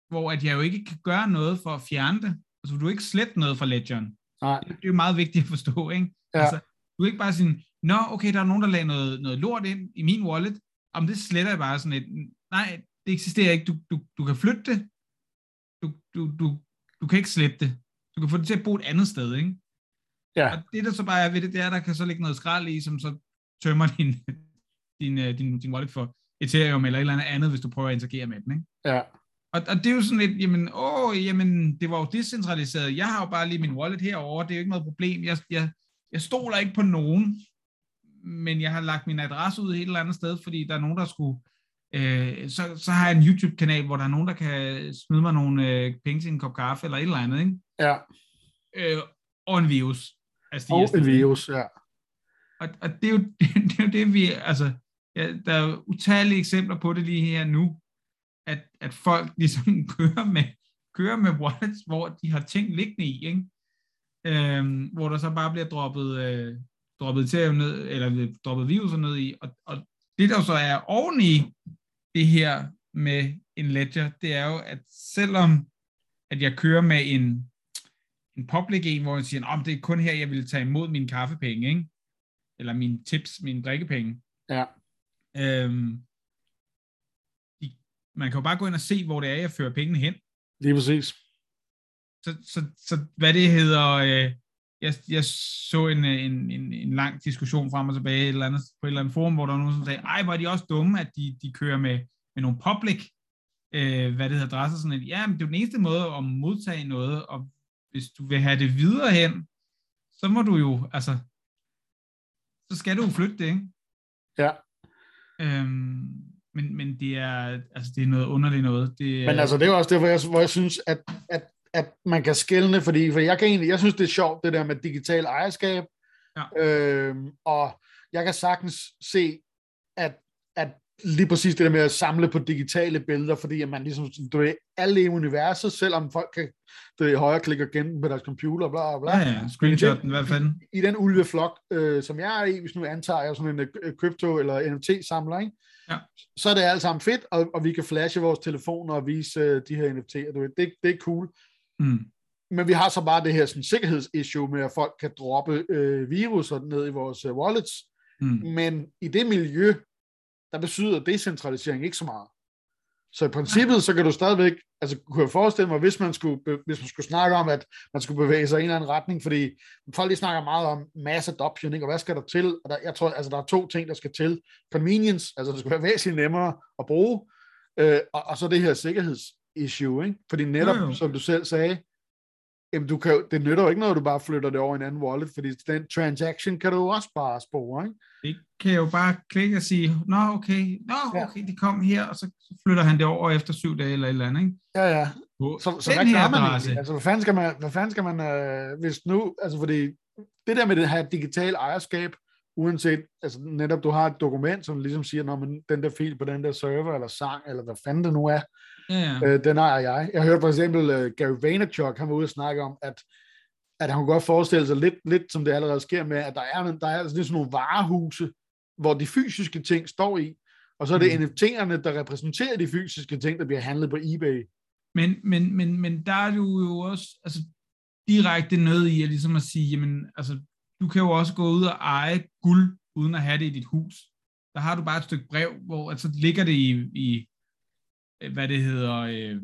hvor at jeg jo ikke kan gøre noget for at fjerne det. Altså, du er ikke slet noget fra ledgeren. Nej. Det er jo meget vigtigt at forstå, ikke? Ja. Altså, du er ikke bare sådan, nå, okay, der er nogen, der lagde noget, noget lort ind i min wallet, om det sletter jeg bare sådan et, nej, det eksisterer ikke, du, du, du kan flytte det, du, du, du, du kan ikke slette det, du kan få det til at bo et andet sted, ikke? Ja. Og det, der så bare er ved det, det er, der kan så ligge noget skrald i, som så tømmer din, din, din, din wallet for Ethereum eller et eller andet andet, hvis du prøver at interagere med den, ikke? Ja. Og, og det er jo sådan lidt, jamen, åh, jamen, det var jo decentraliseret. Jeg har jo bare lige min wallet herover, det er jo ikke noget problem. Jeg, jeg, jeg stoler ikke på nogen, men jeg har lagt min adresse ud et eller andet sted, fordi der er nogen, der skulle... Øh, så, så har jeg en YouTube-kanal, hvor der er nogen, der kan smide mig nogle øh, penge til en kop kaffe eller et eller andet, ikke? Ja. Øh, og en virus. Altså og en virus, ja. Og, og det, er jo, det, det er jo det, vi... Altså, ja, der er jo utallige eksempler på det lige her nu, at, at folk ligesom kører med, kører med wallets, hvor de har ting liggende i, ikke? Øhm, hvor der så bare bliver droppet, øh, droppet, ned, eller droppet viruser ned i. Og, og det, der så er oven i det her med en ledger, det er jo, at selvom at jeg kører med en... en public en, hvor man siger, om oh, det er kun her, jeg vil tage imod mine kaffepenge, ikke? Eller mine tips, mine drikkepenge. Ja. Øhm, de, man kan jo bare gå ind og se, hvor det er, jeg fører pengene hen. Lige præcis. Så, så, så hvad det hedder, øh, jeg, jeg så en, en, en, en lang diskussion frem og tilbage et eller andet, på et eller andet forum, hvor der var nogen, som sagde, ej, hvor er de også dumme, at de, de kører med, med nogle public, øh, hvad det hedder, adresser, sådan et, ja, men det er jo den eneste måde at modtage noget, og hvis du vil have det videre hen, så må du jo, altså, så skal du jo flytte det, ikke? Ja. Øhm, men, men det er, altså, det er noget underligt noget. Det er... Men altså, det er også det, hvor jeg, hvor jeg synes, at, at, at man kan skelne, fordi for jeg kan egentlig, jeg synes, det er sjovt, det der med digital ejerskab, ja. øhm, og jeg kan sagtens se, at, at lige præcis det der med at samle på digitale billeder, fordi at man ligesom, du ved, alle i universet, selvom folk kan højreklikke og gemme på deres computer, bla bla. Ja, ja, screenshotten, hvad fanden? I den ulveflok, øh, som jeg er i, hvis nu antager jeg sådan en krypto- eller N F T-samler, ikke? Ja. Så er det alt sammen fedt, og, og vi kan flashe vores telefoner og vise øh, de her N F T'er, du ved, det, det er cool. Mm. Men vi har så bare det her sådan, sikkerhedsissue med, at folk kan droppe øh, viruser ned i vores øh, wallets, mm. men i det miljø, der betyder decentralisering ikke så meget. Så i princippet, så kan du stadigvæk, altså kunne jeg forestille mig, hvis man skulle, hvis man skulle snakke om, at man skulle bevæge sig i en eller anden retning, fordi folk lige snakker meget om mass adoption, ikke? Og hvad skal der til? Og der, jeg tror, altså der er to ting, der skal til. Convenience, altså det skal være væsentligt nemmere at bruge, øh, og, og så det her sikkerhedsissue, ikke? Fordi netop, ja, ja. som du selv sagde, jamen du kan, det nytter jo ikke noget, du bare flytter det over i en anden wallet, fordi den transaction kan du jo også bare spore, ikke? Det kan jo bare klikke og sige, nå okay, nå okay, ja. Det kom her, og så flytter han det over efter syv dage eller et eller andet, ikke? Ja, ja. Så, så, så hvad gør man ikke? Altså, hvad fanden skal man, hvad fanden skal man øh, hvis nu, altså fordi det der med det her digitale ejerskab, uanset, altså netop du har et dokument, som ligesom siger, når man den der fil på den der server, eller sang, eller hvad fanden det nu er, yeah. øh, den ejer jeg. Jeg hørte for eksempel uh, Gary Vaynerchuk, han var ude og snakke om, at, at han kunne godt forestille sig lidt, lidt, som det allerede sker med, at der er, der er sådan nogle varehuse, hvor de fysiske ting står i, og så er det mm. N F T'erne, der repræsenterer de fysiske ting, der bliver handlet på eBay. Men, men, men, men der er du jo også altså, direkte nødt i at, ligesom at sige, jamen, altså, du kan jo også gå ud og eje guld, uden at have det i dit hus. Der har du bare et stykke brev, hvor altså, ligger det i, i hvad det hedder, øh,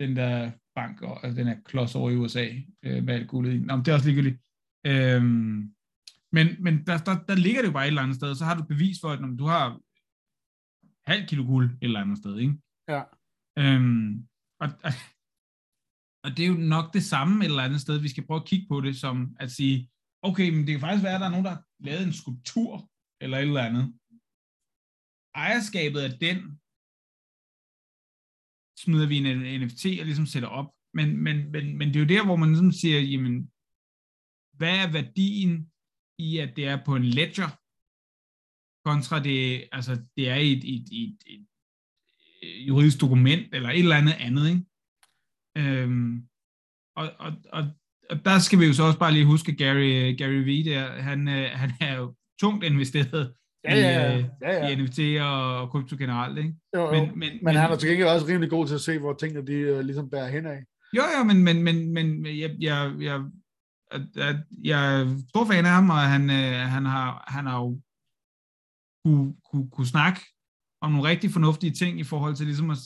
den der bank, altså den her klods over i U S A, øh, hvad er det guldet i? Nå, det er også ligegyldigt. Øh, men men der, der, der ligger det jo bare et eller andet sted, så har du bevis for, at når du har halv kilo guld et eller andet sted, ikke? Ja. Øh, og, og det er jo nok det samme et eller andet sted, vi skal prøve at kigge på det, som at sige, okay, men det kan faktisk være, at der er nogen, der har lavet en skulptur, eller et eller andet. Ejerskabet af den, smider vi en N F T og ligesom sætter op. Men, men, men, men det er jo der, hvor man ligesom siger, jamen, hvad er værdien i, at det er på en ledger, kontra det, altså, det er et, et, et, et, et juridisk dokument, eller et eller andet andet, ikke? Øhm, og, og, og Og der skal vi jo så også bare lige huske, Gary, Gary V der, han, han er jo tungt investeret ja, ja, ja. Ja, ja. i N F T'er og krypto generelt, ikke? Jo, jo. Men, men, men, men han er til gengæld også rimelig god til at se, hvor tingene de ligesom bærer hen af. Jo, jo, men, men, men, men jeg, jeg, jeg, jeg, jeg er stor fan af ham, og han, han har, han har jo kunne, kunne, kunne snakke om nogle rigtig fornuftige ting i forhold til ligesom at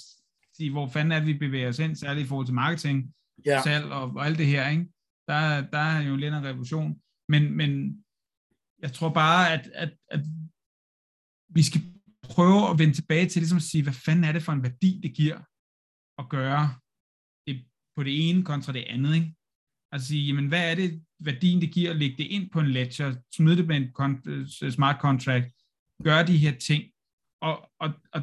sige, hvor fanden er vi bevæger os hen, særligt i forhold til marketing, ja. salg og, og alt det her, ikke? Der, der er jo lidt en revolution, men, men jeg tror bare, at, at, at vi skal prøve at vende tilbage til ligesom at sige, hvad fanden er det for en værdi, det giver at gøre det på det ene kontra det andet, ikke? Altså sige, jamen hvad er det værdien, det giver at lægge det ind på en ledger, smide det med en kont- smart contract, gøre de her ting, og, og, og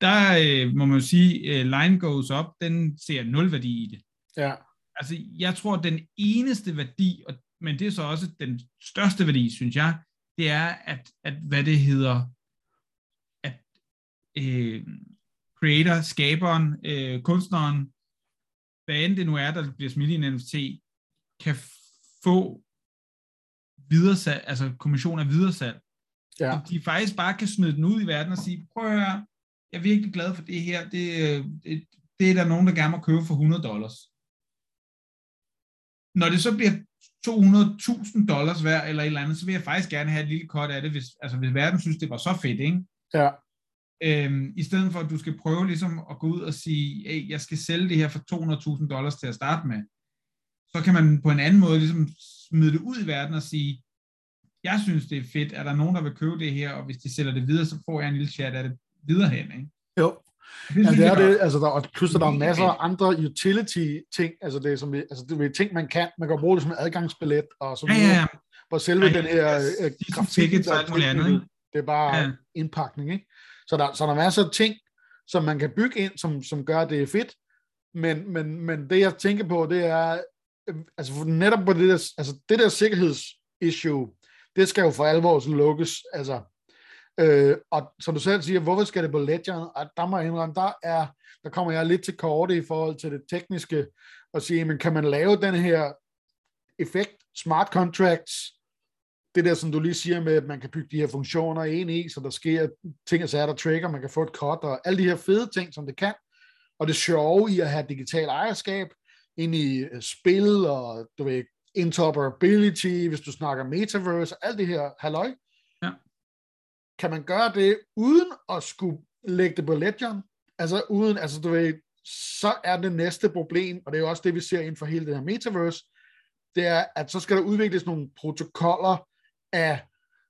der øh, må man jo sige, øh, line goes up, den ser nul værdi i det. Ja. Altså, jeg tror, at den eneste værdi, og, men det er så også den største værdi, synes jeg, det er, at, at hvad det hedder, at øh, creator, skaberen, øh, kunstneren, hvad end det nu er, der bliver smidt i en N F T, kan få videresalg, altså kommission af videresalg. Ja. De faktisk bare kan smide den ud i verden og sige, prøv at høre, jeg er virkelig glad for det her, det, det, det er der nogen, der gerne må købe for hundrede dollars. Når det så bliver to hundrede tusind dollars værd, eller et eller andet, så vil jeg faktisk gerne have et lille cut af det, hvis, altså, hvis verden synes, det var så fedt, ikke? Ja. Øhm, i stedet for, at du skal prøve ligesom at gå ud og sige, hey, jeg skal sælge det her for to hundrede tusind dollars til at starte med, så kan man på en anden måde ligesom smide det ud i verden og sige, jeg synes, det er fedt, er der nogen, der vil købe det her, og hvis de sælger det videre, så får jeg en lille chat af det videre hen, ikke? Jo. Det, ja, det er det, altså der, og pludselig der er masser af andre utility ting, altså det er som altså det er ting man kan, man kan bruge det som adgangsbillet og sådan noget, ja, ja. Hvor selve ja, ja. den her øh, grafikken det er bare ja. indpakning, ikke? Så der så der er masser af ting, som man kan bygge ind, som som gør det fedt, men men men det jeg tænker på det er øh, altså netop på det der altså det der sikkerhedsissue, det skal jo for alvor lukkes, altså. Øh, og som du selv siger, hvorfor skal det på ledgeren? Og der må jeg indrømme, der, er, der kommer jeg lidt til kortet i forhold til det tekniske, og sige, men kan man lave den her effekt, smart contracts, det der, som du lige siger med, at man kan bygge de her funktioner ind i, så der sker ting og sager, der trigger, man kan få et cut, og alle de her fede ting, som det kan, og det sjove i at have digital ejerskab ind i spil, og du ved, interoperability, hvis du snakker metaverse, alt det her halløj. Kan man gøre det, uden at skulle lægge det på ledgeren? Altså uden, altså du ved, så er det næste problem, og det er jo også det, vi ser inden for hele det her metaverse, det er, at så skal der udvikles nogle protokoller af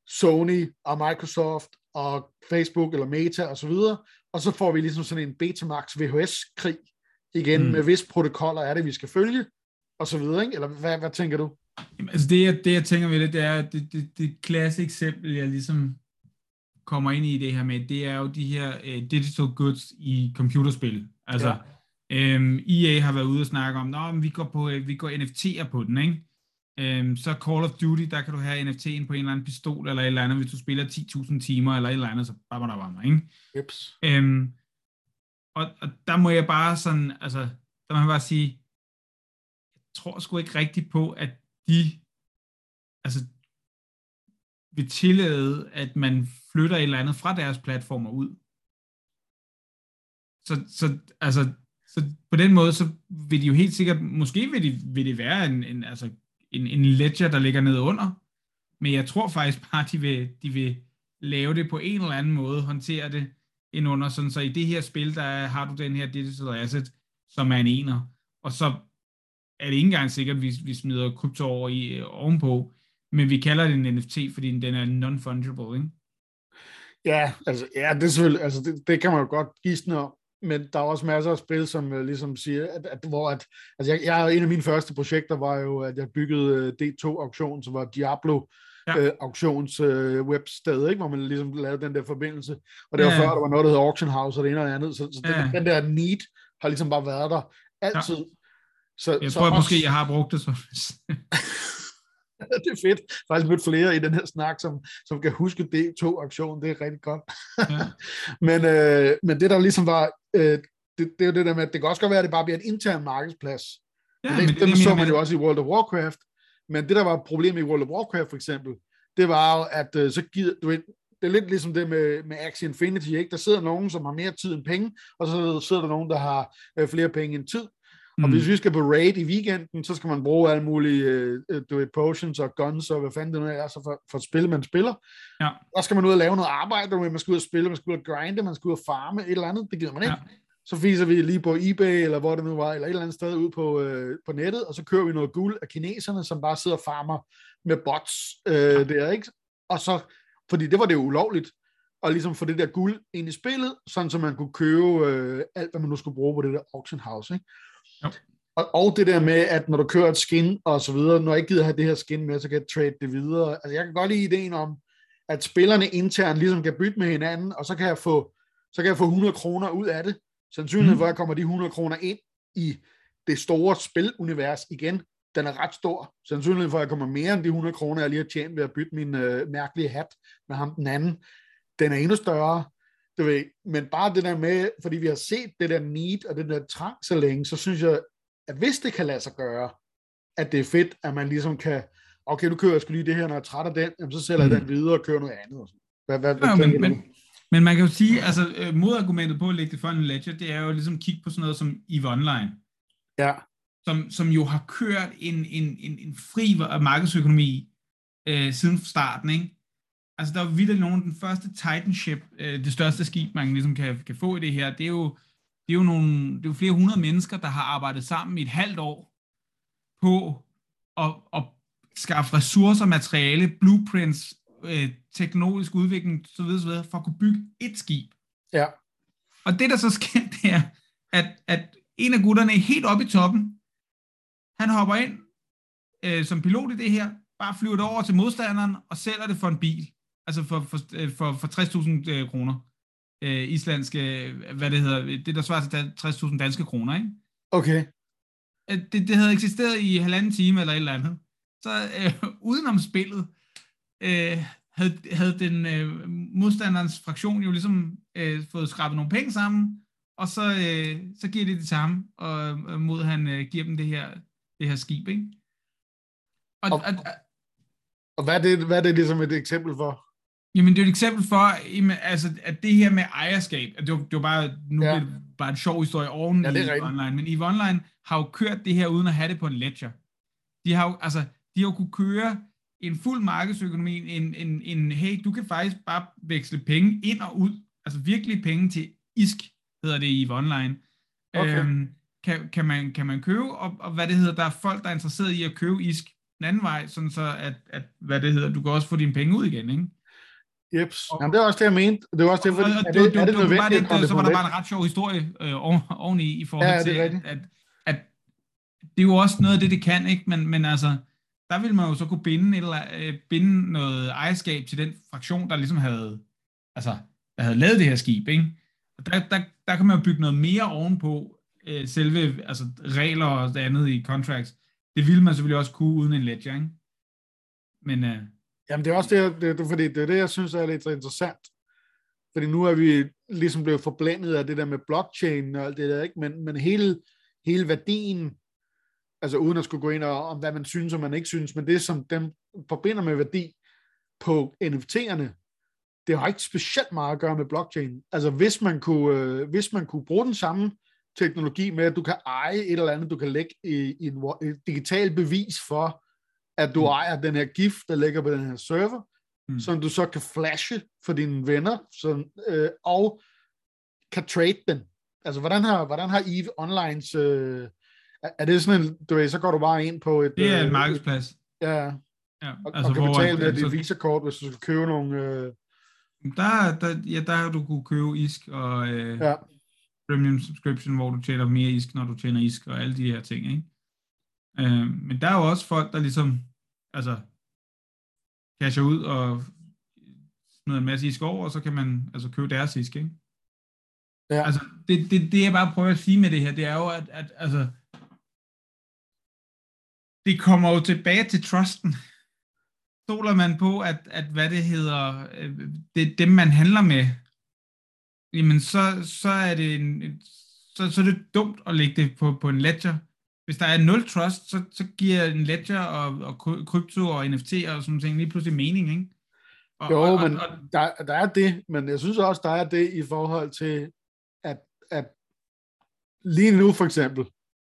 Sony og Microsoft og Facebook eller Meta og så videre, og så får vi ligesom sådan en Betamax V H S-krig igen, mm. med hvis protokoller er det, vi skal følge, og så videre, ikke? Eller hvad, hvad tænker du? Jamen, altså det, jeg, det, jeg tænker ved det, det er, det, det, det klassiske eksempel, jeg ligesom kommer ind i det her med, det er jo de her uh, digital goods i computerspil. Altså, ja. um, E A har været ude og snakke om, nå, men vi går på, vi går N F T'er på den, ikke? Um, så Call of Duty, der kan du have N F T'en på en eller anden pistol, eller et eller andet, hvis du spiller ti tusind timer, eller et eller andet, så bare der bare mig, ikke? Jeps. Um, og, og der må jeg bare sådan, altså, der må jeg bare sige, jeg tror sgu ikke rigtigt på, at de, altså, vil tillade, at man flytter et eller andet fra deres platformer ud. Så, så, altså, så på den måde, så vil de jo helt sikkert, måske vil det vil de være en, en, altså, en, en ledger, der ligger nede under, men jeg tror faktisk bare, de vil, de vil lave det på en eller anden måde, håndtere det ind under, sådan så i det her spil, der har du den her digital asset, som er en ener, og så er det ikke engang sikkert, at vi, vi smider krypto over i øh, ovenpå, men vi kalder det en N F T, fordi den er non-fungible, ikke? Ja, altså, ja, det er selvfølgelig, altså, det, det kan man jo godt gisne om, men der er også masser af spil, som uh, ligesom siger, at, at, hvor at, altså, jeg, jeg, en af mine første projekter var jo, at jeg byggede uh, D to auktion, som var Diablo, ja. uh, auktions uh, websted, ikke? Hvor man ligesom lavede den der forbindelse, og det var ja. før, der var noget, der hedder Auction House, og det ene og det andet, så, så ja. den, den der need har ligesom bare været der altid. Ja. Så, jeg så tror jeg også... måske, jeg har brugt det så. Det er fedt. Faktisk mødt flere i den her snak, som, som kan huske D to auktionen. Det er rigtig godt. Ja. men, øh, men det der ligesom var, øh, det, det er det der med, at det kan også godt være, at det bare bliver en intern markedsplads. Ja, det, det, dem det, så man jo også i World of Warcraft. Men det der var problemet i World of Warcraft for eksempel, det var jo, at øh, så gider du ikke. Det er lidt ligesom det med, med Axie Infinity, ikke? Der sidder nogen, som har mere tid end penge, og så sidder der nogen, der har øh, flere penge end tid. Mm. Og hvis vi skal på raid i weekenden, så skal man bruge alle mulige øh, du ved, potions og guns og hvad fanden det nu er, så for, for spil, man spiller. Ja. Der skal man ud og lave noget arbejde, man skal ud og spille, man skal ud og grinde, man skal ud og farme, et eller andet, det gider man ikke. Ja. Så fiser vi lige på eBay, eller hvor det nu var, eller et eller andet sted ude på, øh, på nettet, og så kører vi noget guld af kineserne, som bare sidder og farmer med bots øh, ja. der, ikke? Og så, fordi det var det jo ulovligt, og ligesom få det der guld ind i spillet, sådan så man kunne købe øh, alt, hvad man nu skulle bruge på det der auction house, ikke? Okay. Og, og det der med, at når du kører et skin og så videre, når jeg ikke gider have det her skin med, så kan jeg trade det videre. Altså jeg kan godt lide ideen om, at spillerne internt ligesom kan bytte med hinanden, og så kan jeg få, så kan jeg få hundrede kroner ud af det. Sandsynligheden for, at jeg kommer de hundrede kroner ind i det store spilunivers igen, den er ret stor. Sandsynligheden for, at jeg kommer mere end de hundrede kroner, jeg lige har tjent ved at bytte min øh, mærkelige hat med ham den anden, den er endnu større. Du ved, men bare det der med, fordi vi har set det der need og det der trang så længe, så synes jeg, at hvis det kan lade sig gøre, at det er fedt, at man ligesom kan, okay, nu kører jeg sgu lige det her, når jeg trætter den, jamen, så sælger jeg den videre og kører noget andet. Hvad, hvad, hvad, ja, men, men, men man kan jo sige, altså modargumentet på at lægge det for en ledger, det er jo ligesom at kigge på sådan noget som Eve Online, ja. som, som jo har kørt en, en, en, en fri markedsøkonomi øh, siden starten, ikke? Altså, der er jo vildt nogen, den første titanship, øh, det største skib, man ligesom kan, kan få i det her, det er, jo, det, er jo nogle, det er jo flere hundrede mennesker, der har arbejdet sammen i et halvt år på at, at skaffe ressourcer, materiale, blueprints, øh, teknologisk udvikling, så videre, så videre, for at kunne bygge et skib. Ja. Og det, der så sker, det er, at, at en af gutterne helt oppe i toppen, han hopper ind øh, som pilot i det her, bare flyver det over til modstanderen og sælger det for en bil. Altså for, for, for, for tres tusind kroner. Øh, islandske, hvad det hedder, det der svarer til tres tusind danske kroner, ikke? Okay. Det, det havde eksisteret i halvanden time eller et eller andet. Så øh, udenom spillet, øh, havde, havde den øh, modstanderens fraktion jo ligesom øh, fået skrabet nogle penge sammen, og så, øh, så giver det det samme, og øh, mod han øh, giver dem det her, det her skib, ikke? Og, og, og, og hvad, er det, hvad er det ligesom et eksempel for? Jamen, det er et eksempel for, jamen, altså, at det her med ejerskab, at det, var, det var bare, nu ja. det bare en sjov historie oven ja, i Eve Online, men Eve Online har jo kørt det her, uden at have det på en ledger. De har jo, altså, de har jo kunne køre en fuld markedsøkonomi, en, en, en, hey, du kan faktisk bare veksle penge ind og ud, altså virkelig penge til I S K, hedder det i Eve Online. Okay. Øhm, kan, kan, man, kan man købe, og, og hvad det hedder, der er folk, der er interesseret i at købe I S K, en anden vej, sådan så at, at, hvad det hedder, du kan også få dine penge ud igen, ikke? Jeps. Jamen, det er også det, jeg mente. Det er også det, fordi, og, og, er det, det, er det, det nødvendigt? Det, det, så var der bare en ret sjov historie øh, oveni, i forhold ja, til, at, at, at det er jo også noget af det, det kan, ikke? Men, men altså, der ville man jo så kunne binde, eller, øh, binde noget ejerskab til den fraktion, der ligesom havde, altså, der havde lavet det her skib, ikke? Og der, der, der kan man jo bygge noget mere ovenpå, øh, selve altså, regler og det andet i contracts. Det ville man selvfølgelig også kunne uden en ledger, ikke? Men, øh, Jamen det er også det, det, det, fordi det, er det, jeg synes er lidt interessant. Fordi nu er vi ligesom blevet forblændet af det der med blockchain og alt det der, ikke? Men, men hele, hele værdien, altså uden at skulle gå ind og, om, hvad man synes og man ikke synes, men det som dem forbinder med værdi på N F T'erne, det har ikke specielt meget at gøre med blockchain. Altså hvis man kunne, hvis man kunne bruge den samme teknologi med, at du kan eje et eller andet, du kan lægge i, i en digital bevis for, at du mm. ejer den her gift, der ligger på den her server, mm. som du så kan flashe for dine venner, som, øh, og kan trade den. Altså, hvordan har, hvordan har Eve Onlines... Øh, er det sådan en... Du ved, så går du bare ind på et... Det er øh, en markedsplads. Et, ja, ja. Og, altså, og kan betale med dit Visa-kort, hvis du skal købe nogle... Øh, der, der, ja, der har du kunne købe I S K og... Øh, ja. Premium subscription, hvor du tjener mere I S K, når du tjener I S K, og alle de her ting, ikke? Øh, men der er jo også folk, der ligesom, altså, casher ud og smider en masse I S K over, og så kan man altså købe deres I S K, ikke? Ja. Altså, det, det, det jeg bare prøver at sige med det her, det er jo, at, at altså, det kommer jo tilbage til trusten. Stoler man på, at, at hvad det hedder, det dem, man handler med, jamen så, så er det en, så, så er det dumt at lægge det på, på en ledger. Hvis der er nul trust, så, så giver en ledger og, og krypto og N F T og sådan ting lige pludselig mening, ikke? Og, jo, og, og, men der, der er det, men jeg synes også, der er det i forhold til, at, at lige nu for eksempel,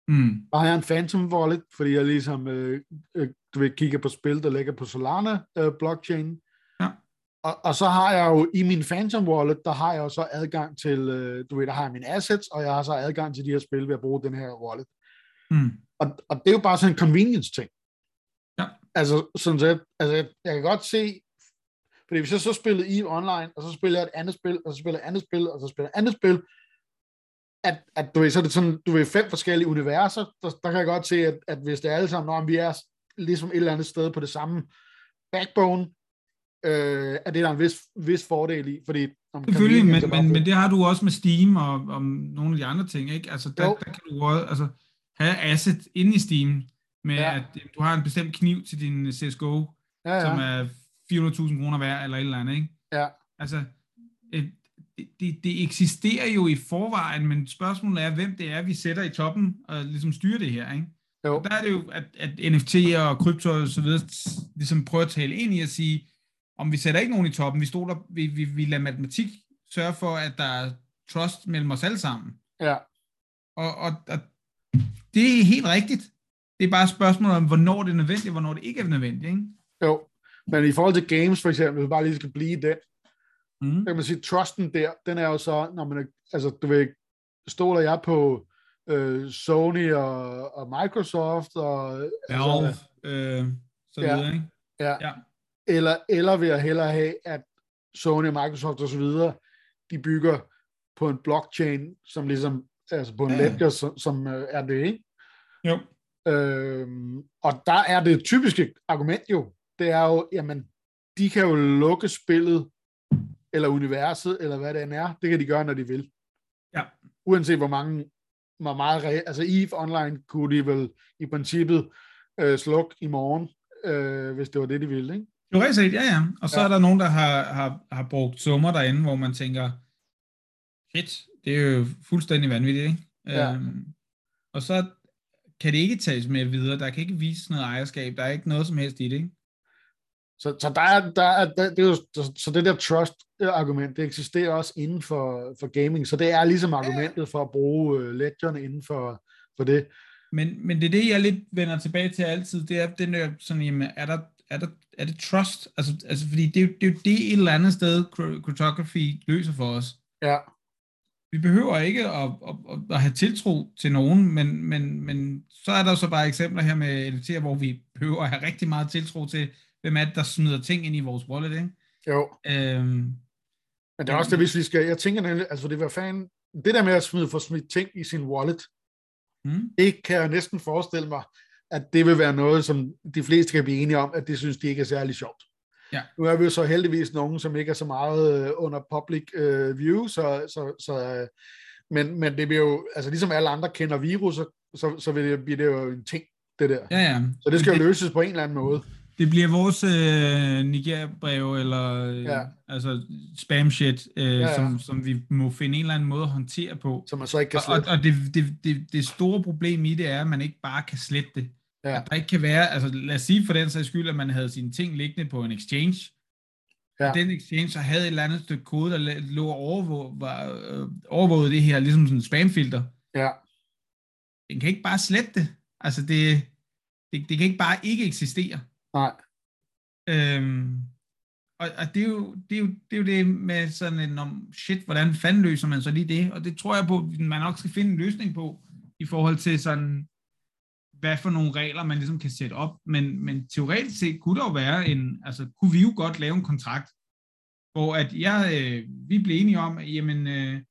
mm. der har jeg en Phantom Wallet, fordi jeg ligesom øh, øh, du vil kigge på spil, der ligger på Solana-blockchain, øh, Og, og så har jeg jo i min Phantom Wallet, der har jeg jo så adgang til, du ved, der har jeg mine assets, og jeg har så adgang til de her spil ved at bruge den her wallet. Mm. Og, og det er jo bare sådan en convenience-ting. Ja. Altså, sådan set, altså, jeg kan godt se, fordi hvis jeg så spillede Eve Online, og så spiller jeg et andet spil, og så spiller jeg et andet spil, og så spiller jeg et andet spil, at, at du ved, så er det sådan, du ved, fem forskellige universer, der, der kan jeg godt se, at, at hvis det er alle sammen, når vi er ligesom et eller andet sted på det samme backbone, Øh, at det er der en vis, vis fordel i, fordi... Om selvfølgelig, men, men, men det har du også med Steam og om nogle af de andre ting, ikke? Altså, der, der kan du også altså, have asset inde i Steam, med ja. At du har en bestemt kniv til din C S G O, ja, ja. Som er fire hundrede tusind kroner værd, eller et eller andet, ikke? Ja. Altså, det, det, det eksisterer jo i forvejen, men spørgsmålet er, hvem det er, vi sætter i toppen, og ligesom styrer det her, ikke? Jo. Og der er det jo, at, at N F T'er og krypto og så videre, ligesom prøver at tale ind i at sige, om vi sætter ikke nogen i toppen, vi stoler, vi, vi, vi lader matematik sørge for, at der er trust mellem os alle sammen. Ja. Og, og, og det er helt rigtigt. Det er bare et spørgsmål om, hvornår det er nødvendigt, og hvornår det ikke er nødvendigt, ikke? Jo, men i forhold til games for eksempel, hvis vi bare lige skal blive den, mm. så kan man sige, trusten der, den er jo så, når man, altså du ved, stoler jeg på øh, Sony og, og Microsoft og... Ja, altså, øh, så ja, videre, ikke? Ja. ja. Eller, eller vil jeg hellere have, at Sony, Microsoft og så videre, de bygger på en blockchain, som ligesom, altså på en ja. Ledger, som, som er det, ikke? Jo. Øhm, og der er det typiske argument jo, det er jo, jamen, de kan jo lukke spillet, eller universet, eller hvad det end er, det kan de gøre, når de vil. Ja. Uanset hvor mange, hvor meget, altså Eve Online kunne de vel i princippet øh, slukke i morgen, øh, hvis det var det, de ville, ikke? Jo, rent set, ja, ja. Og så ja. Er der nogen, der har, har, har brugt summer derinde, hvor man tænker, shit, det er jo fuldstændig vanvittigt, ikke? Ja. Øhm, og så kan det ikke tages med videre. Der kan ikke vise noget ejerskab. Der er ikke noget som helst i det, ikke? Så, så, der er, der er, der, det, er jo, så det der trust-argument, det eksisterer også inden for, for gaming. Så det er ligesom argumentet ja. For at bruge ledgerne inden for, for det. Men, men det er det, jeg lidt vender tilbage til altid. Det er den der, sådan, jamen, er der Er, der, er det trust? Altså, altså fordi det er, jo, det er jo det et eller andet sted, cryptography løser for os. Ja. Vi behøver ikke at, at, at, at have tiltro til nogen, men, men, men så er der så bare eksempler her med N F T'er, hvor vi behøver at have rigtig meget tiltro til, hvem er det, der smider ting ind i vores wallet, ikke? Jo. Øhm, men det er også det, hvis vi skal, jeg tænker nemlig, altså det var fanden, det der med at smide, få smidt ting i sin wallet, Mm. Det kan jeg næsten forestille mig, at det vil være noget, som de fleste kan blive enige om, at det synes de ikke er særlig sjovt. Ja. Nu er vi jo så heldigvis nogen, som ikke er så meget under public uh, view, så, så, så, men, men det bliver jo, altså ligesom alle andre kender virus, så, så vil det, bliver det jo en ting, det der. Ja, ja. Så det skal jo løses på en eller anden måde. Det bliver vores øh, Nigeria-brev, eller øh, ja. altså spam-shit, øh, ja, ja. Som, som vi må finde en eller anden måde at håndtere på. Som man så ikke kan slette. Og, og det, det, det, det store problem i det er, at man ikke bare kan slette det. Ja. At der ikke kan være, altså lad os sige for den sags skyld, at man havde sine ting liggende på en exchange. Ja. Og den exchange så havde et eller andet stykke kode, der lå og overvå, var, øh, overvågede det her, ligesom sådan en spamfilter. Ja. Den kan ikke bare slette det. Altså det, det, det kan ikke bare ikke eksistere. Nej. Øhm, og og det, er jo, det, er jo, det er jo det med sådan en om shit, hvordan fanden løser man så lige det? Og det tror jeg på, man nok skal finde en løsning på, i forhold til sådan, hvad for nogle regler man ligesom kan sætte op. Men, men teoretisk set kunne der jo være en, altså kunne vi jo godt lave en kontrakt, hvor at jeg, øh, vi blev enige om, at jamen, øh,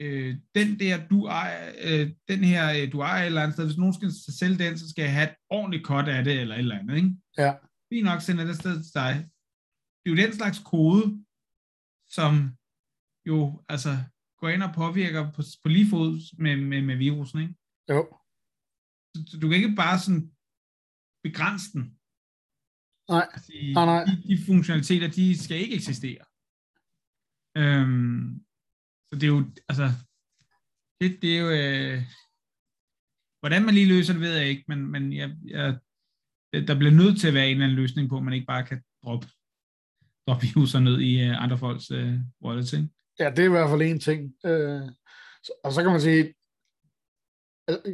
øh, den der du ejer, øh, den her øh, du ejer et eller andet sted, hvis nogen skal sælge den, så skal jeg have et ordentligt cut af det, eller et eller andet, ikke? Ja. Vi nok sender det sted til dig. Det er jo den slags kode, som jo altså går ind og påvirker på, på lige fod med, med, med virusen, ikke? Jo. Så du kan ikke bare sådan begrænse den. Nej, de, nej, nej. De, de funktionaliteter, de skal ikke eksistere. Øhm, så det er jo, altså, det, det er jo, øh, hvordan man lige løser det, ved jeg ikke, men, men jeg, jeg der bliver nødt til at være en eller anden løsning på, at man ikke bare kan droppe, droppe user ned i uh, andre folks uh, wallets. Ja, det er i hvert fald en ting. Øh, og så kan man sige,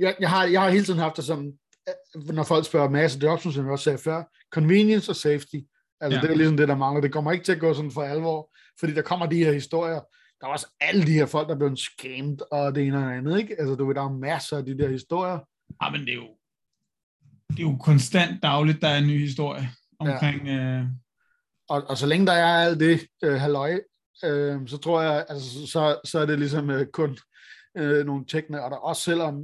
jeg, jeg, har, jeg har hele tiden haft det som, når folk spørger masse, det er også, som jeg også sagde før, convenience og safety. Altså ja. Det er ligesom det, der mangler. Det kommer ikke til at gå sådan for alvor, fordi der kommer de her historier. Der er også alle de her folk, der er blevet scammed, og det ene og det andet, ikke? Altså du ved, der er masser af de der historier. Ja, men det er jo Det er jo konstant dagligt, der er en ny historie omkring... Ja. Øh... Og, og så længe der er alt det øh, halløj, øh, så tror jeg, altså, så, så er det ligesom øh, kun øh, nogle tjekne, og der også selvom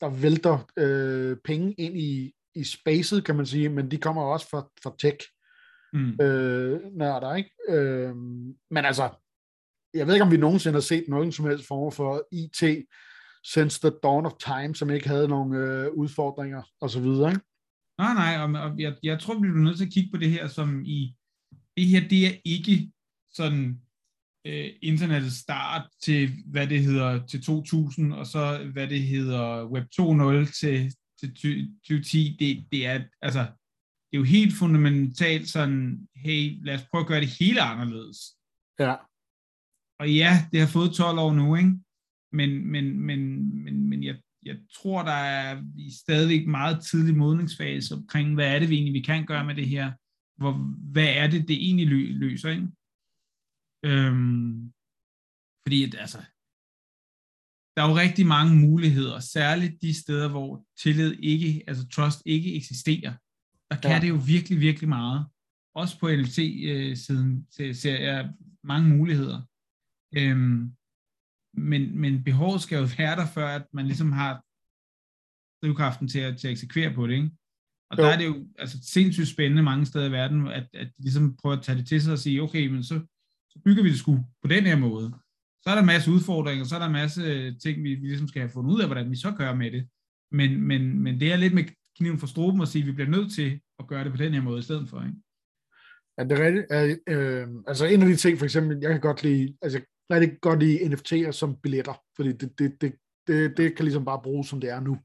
der vælter øh, penge ind i, i spacet, kan man sige, men de kommer også fra, fra tech. Mm. Øh, nørder, ikke? Øh, men altså, jeg ved ikke, om vi nogensinde har set nogen som helst form for I T since the dawn of time, som ikke havde nogle øh, udfordringer, og så videre, ikke? Nej, nej, og, og jeg, jeg tror, vi bliver nødt til at kigge på det her, som i, det her, det er ikke sådan øh, internettets start til, hvad det hedder, til to tusind, og så, hvad det hedder, web to punkt nul til, til tyve ti, det, det er, altså, det er jo helt fundamentalt sådan, hey, lad os prøve at gøre det hele anderledes. Ja. Og ja, det har fået tolv år nu, ikke? Men, men, men, men, men jeg, jeg tror, der er stadigvæk meget tidlig modningsfase omkring, hvad er det vi egentlig, vi kan gøre med det her? Hvor, hvad er det, det egentlig løser? Ikke? Øhm, fordi at, altså, der er jo rigtig mange muligheder, særligt de steder, hvor tillid ikke, altså trust ikke eksisterer. Der kan ja. Det jo virkelig, virkelig meget. Også på N F T-siden ser jeg mange muligheder. Øhm, Men, men behovet skal jo være der, før at man ligesom har drivkraften til at, til at eksekvere på det, ikke? Og jo. Der er det jo altså, sindssygt spændende mange steder i verden, at, at de ligesom prøver at tage det til sig og sige, okay, men så, så bygger vi det sgu på den her måde. Så er der en masse udfordringer, så er der en masse ting, vi, vi ligesom skal have fundet ud af, hvordan vi så gør med det. Men, men, men det er lidt med kniven for struben at sige, at vi bliver nødt til at gøre det på den her måde i stedet for, ikke? Ja, det er rigtigt. Øh, altså en af de ting, for eksempel, jeg kan godt lide... Altså rigtig godt i N F T'er som billetter, fordi det, det, det, det, det kan ligesom bare bruges, som det er nu,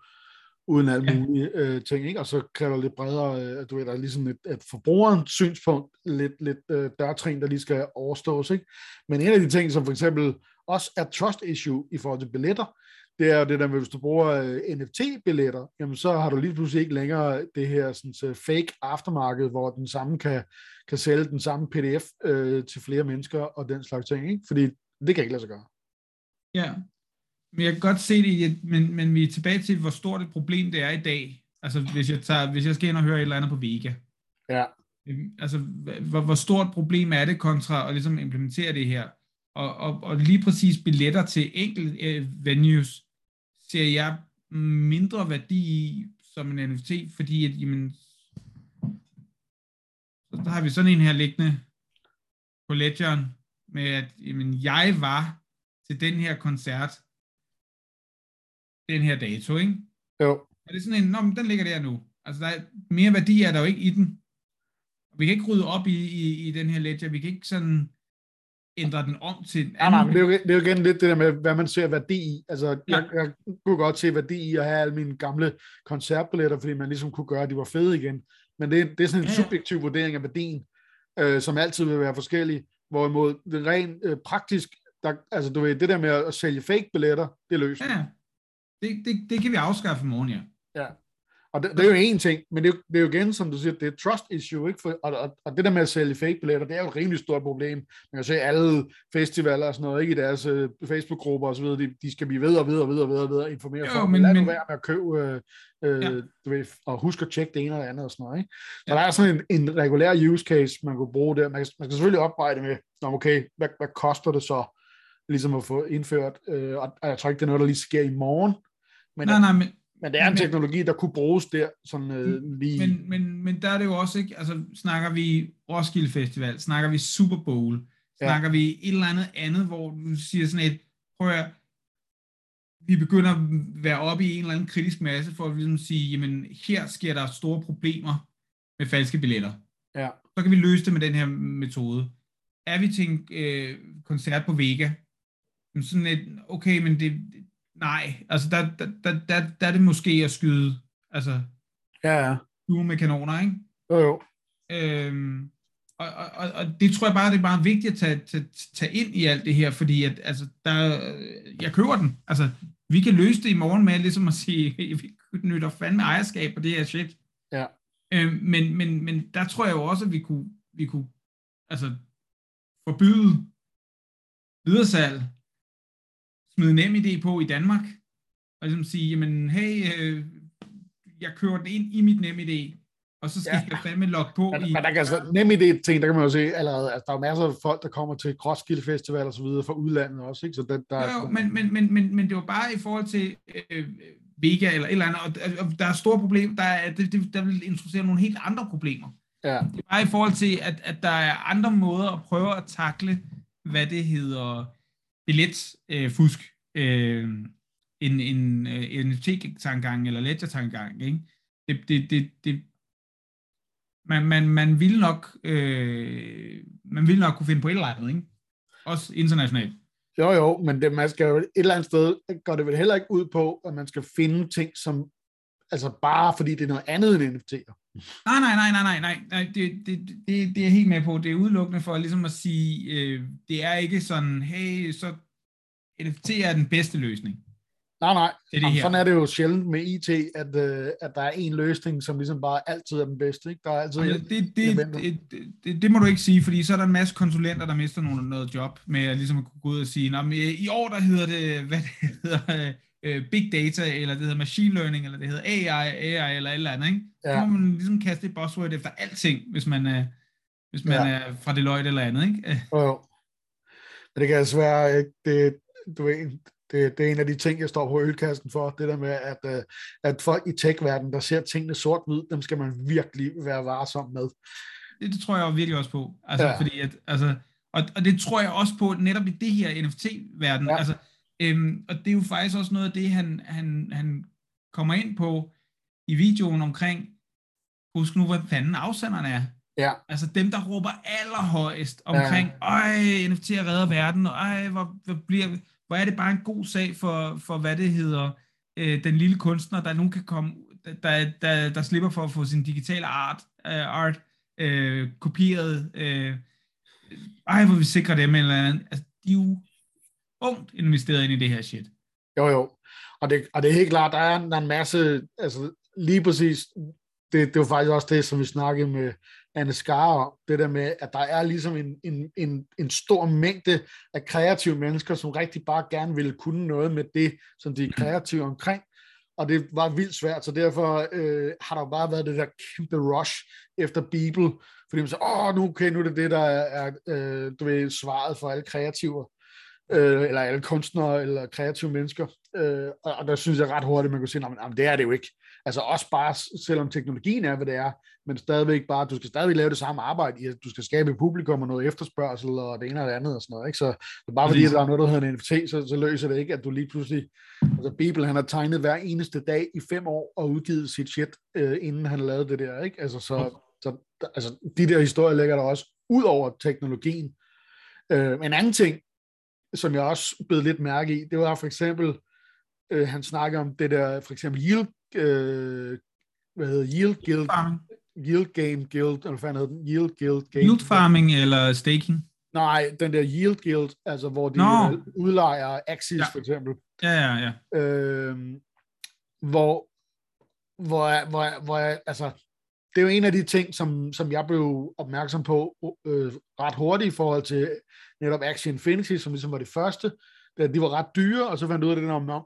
uden alle mulige ja. øh, ting, ikke? Og så kræver det lidt bredere, øh, du ved, der er ligesom et, et forbrugerens synspunkt, lidt, lidt øh, dørtrin, der lige skal overstås, ikke? Men en af de ting, som for eksempel også er trust issue i forhold til billetter, det er jo det der med, hvis du bruger øh, N F T-billetter, jamen så har du lige pludselig ikke længere det her sådan, så fake aftermarked, hvor den samme kan, kan sælge den samme P D F øh, til flere mennesker, og den slags ting, ikke? Fordi det kan ikke lade sig gøre. Ja, men jeg kan godt se det, men, men vi er tilbage til, hvor stort et problem det er i dag. Altså, hvis jeg, tager, hvis jeg skal ind og høre et eller andet på Vega. Ja. Altså, hvor, hvor stort problem er det kontra at ligesom implementere det her? Og, og, og lige præcis billetter til enkelte venues, ser jeg mindre værdi som en N F T, fordi at, jamen, så der har vi sådan en her liggende på Ledgeren, med at jamen, jeg var til den her koncert, den her dato, ikke? Jo. Og det er sådan en, nå, men den ligger der nu. Altså, der er, mere værdi er der jo ikke i den. Vi kan ikke rydde op i, i, i den her Ledger, vi kan ikke sådan ændre den om til en anden. Nej, men det er, jo, det er jo igen lidt det der med, hvad man ser værdi i. Altså, ja. jeg, jeg kunne godt se værdi i at have alle mine gamle koncertbilletter, fordi man ligesom kunne gøre, at de var fede igen. Men det, det er sådan en ja, ja. subjektiv vurdering af værdien, øh, som altid vil være forskellig. Hvorimod det rent øh, praktisk, der, altså du ved, det der med at sælge fake-billetter, det er løst. Ja, det, det, det kan vi afskaffe i morgen, ja. Ja. Og det, det er jo en ting, men det er, jo, det er jo igen, som du siger, det er trust issue, ikke? For, og, og, og det der med at sælge fake-billetter, det er jo et rimelig stort problem. Man kan se alle festivaler og sådan noget, ikke? I deres øh, Facebook-grupper og så videre, de, de skal blive ved og ved og ved og ved og ved og informere jo, folk. Men, lad nu være med at købe, øh, ja. du ved, og husk at tjekke det ene eller andet og sådan noget, ikke? Så ja. der er sådan en, en regulær use case, man kan bruge der. Man, man skal selvfølgelig opveje det med, okay, hvad, hvad koster det så, ligesom at få indført? Øh, og, og jeg tror ikke, det er noget, der lige sker i morgen. Men nej, at, nej, men... Men det er en teknologi, der kunne bruges der, sådan øh, lige... Men, men, men der er det jo også, ikke? Altså, snakker vi Roskilde Festival, snakker vi Super Bowl, ja. snakker vi et eller andet andet, hvor du siger sådan et, prøv at høre, vi begynder at være oppe i en eller anden kritisk masse, for at ligesom sige, jamen, her sker der store problemer med falske billetter. Ja. Så kan vi løse det med den her metode. Er vi til en øh, koncert på Vega? Sådan et, okay, men det... Nej, altså der, der, der, der, der er det måske at skyde, altså, ja, ja. Skyde med kanoner, ikke? Jo, jo. Øhm, og, og, og det tror jeg bare, det er bare vigtigt at tage, tage, tage ind i alt det her, fordi at, altså, der, jeg køber den. Altså, vi kan løse det i morgen med ligesom at sige, vi nytter fandme ejerskab på det her shit. Ja. Øhm, men, men, men der tror jeg jo også, at vi kunne, vi kunne altså, forbyde videresalg, smide NemID på i Danmark, og ligesom sige, jamen, hey, øh, jeg kører den ind i mit NemID, og så skal ja. jeg fandme logge på men, i... Men der kan så NemID ting, der kan man jo se allerede, altså, der er masser af folk, der kommer til Roskilde Festival og så videre fra udlandet også, ikke? Så den, der... Jo, jo men, men, men, men, men det var bare i forhold til øh, Vega eller et eller andet, og, og der er store problemer, der, er, det, det, der vil introducere nogle helt andre problemer. Ja. Det er bare i forhold til, at, at der er andre måder at prøve at takle, hvad det hedder... billet øh, fusk øh, en en en N F T-tankegang eller Ledger-tankegang, ikke? Det det det det man man man vil nok øh, man vil nok kunne finde på et eller andet, ikke? Også internationalt. Jo jo, men det man skal jo et eller andet sted går det vel heller ikke ud på, at man skal finde ting som altså bare fordi det er noget andet end N F T'er. Nej nej nej nej nej nej nej det det det det er helt med på. Det er udelukkende for ligesom at sige øh, det er ikke sådan hey så N F T er den bedste løsning. Nej nej. Det er det her. Sådan er det jo sjældent med I T at øh, at der er en løsning som ligesom bare altid er den bedste, ikke? Der er altid det det det, det det det må du ikke sige, fordi så er der en masse konsulenter der mister noget, noget job med at ligesom at kunne gå ud og sige, nå, men i år der hedder det hvad det hedder øh, big data, eller det hedder machine learning, eller det hedder A I, A I eller et eller andet, ikke? Ja. Så må man ligesom kaste et buzzword efter alting, hvis man, øh, hvis man ja. er fra Deloitte eller andet, ikke? Jo, jo. Men det kan altså være, ikke? Det, du ved, det, det er en af de ting, jeg står på ølkassen for, det der med, at, at folk i tech-verdenen, der ser tingene sort-hvid, dem skal man virkelig være varsom med. Det, det tror jeg virkelig også på. Altså, ja. fordi at, altså, og, og det tror jeg også på, netop i det her N F T-verden, ja. altså, Øhm, og det er jo faktisk også noget af det, han, han, han kommer ind på i videoen omkring, husk nu, hvad fanden afsenderne er. Ja. Altså dem, der råber allerhøjest omkring, ja. øj, N F T'er redder verden, og øj, hvor, hvor, bliver, hvor er det bare en god sag for, for hvad det hedder, øh, den lille kunstner, der nu kan komme, der, der, der, der slipper for at få sin digitale art, øh, art øh, kopieret. Øh, ej, hvor vi sikrer dem eller andet. Altså, de er jo ungt investeret ind i det her shit. Jo, jo. Og det, og det er helt klart, der er, der er en masse, altså lige præcis, det, det var faktisk også det, som vi snakkede med Anne Skar om, det der med, at der er ligesom en, en, en, en stor mængde af kreative mennesker, som rigtig bare gerne ville kunne noget med det, som de er kreative omkring. Og det var vildt svært, så derfor øh, har der bare været det der kæmpe rush efter Beeple, fordi man sagde, åh, nu, okay, nu er det det, der er øh, du ved, svaret for alle kreativer. øh, eller alle kunstnere, eller kreative mennesker, øh, og, og der synes jeg ret hurtigt, man kunne sige, at det er det jo ikke. Altså også bare, selvom teknologien er, hvad det er, men stadigvæk bare, du skal stadigvæk lave det samme arbejde, du skal skabe et publikum og noget efterspørgsel, og det ene og det andet og sådan noget, ikke? Så bare fordi, at der er noget, der hedder en N F T, så, så løser det ikke, at du lige pludselig, altså Bibel, han har tegnet hver eneste dag i fem år, og udgivet sit shit, øh, inden han lavede det der, ikke? Altså så, så altså, de der historier ligger der også, ud over teknologien. Øh, en anden ting, som jeg også bed lidt mærke i, det var for eksempel, øh, han snakker om det der, for eksempel Yield, øh, hvad hedder Yield Guild, Yield Game Guild, eller hvad hedder den? Yield Guild Games. Yield farming eller staking? Nej, den der Yield Guild, altså hvor de no. udlejer Axie, ja. For eksempel. Ja, ja, ja. Øh, hvor, hvor, hvor, hvor, altså, det er jo en af de ting, som, som jeg blev opmærksom på øh, ret hurtigt i forhold til netop Axie Infinity, som ligesom var det første. De var ret dyre, og så fandt ud af det,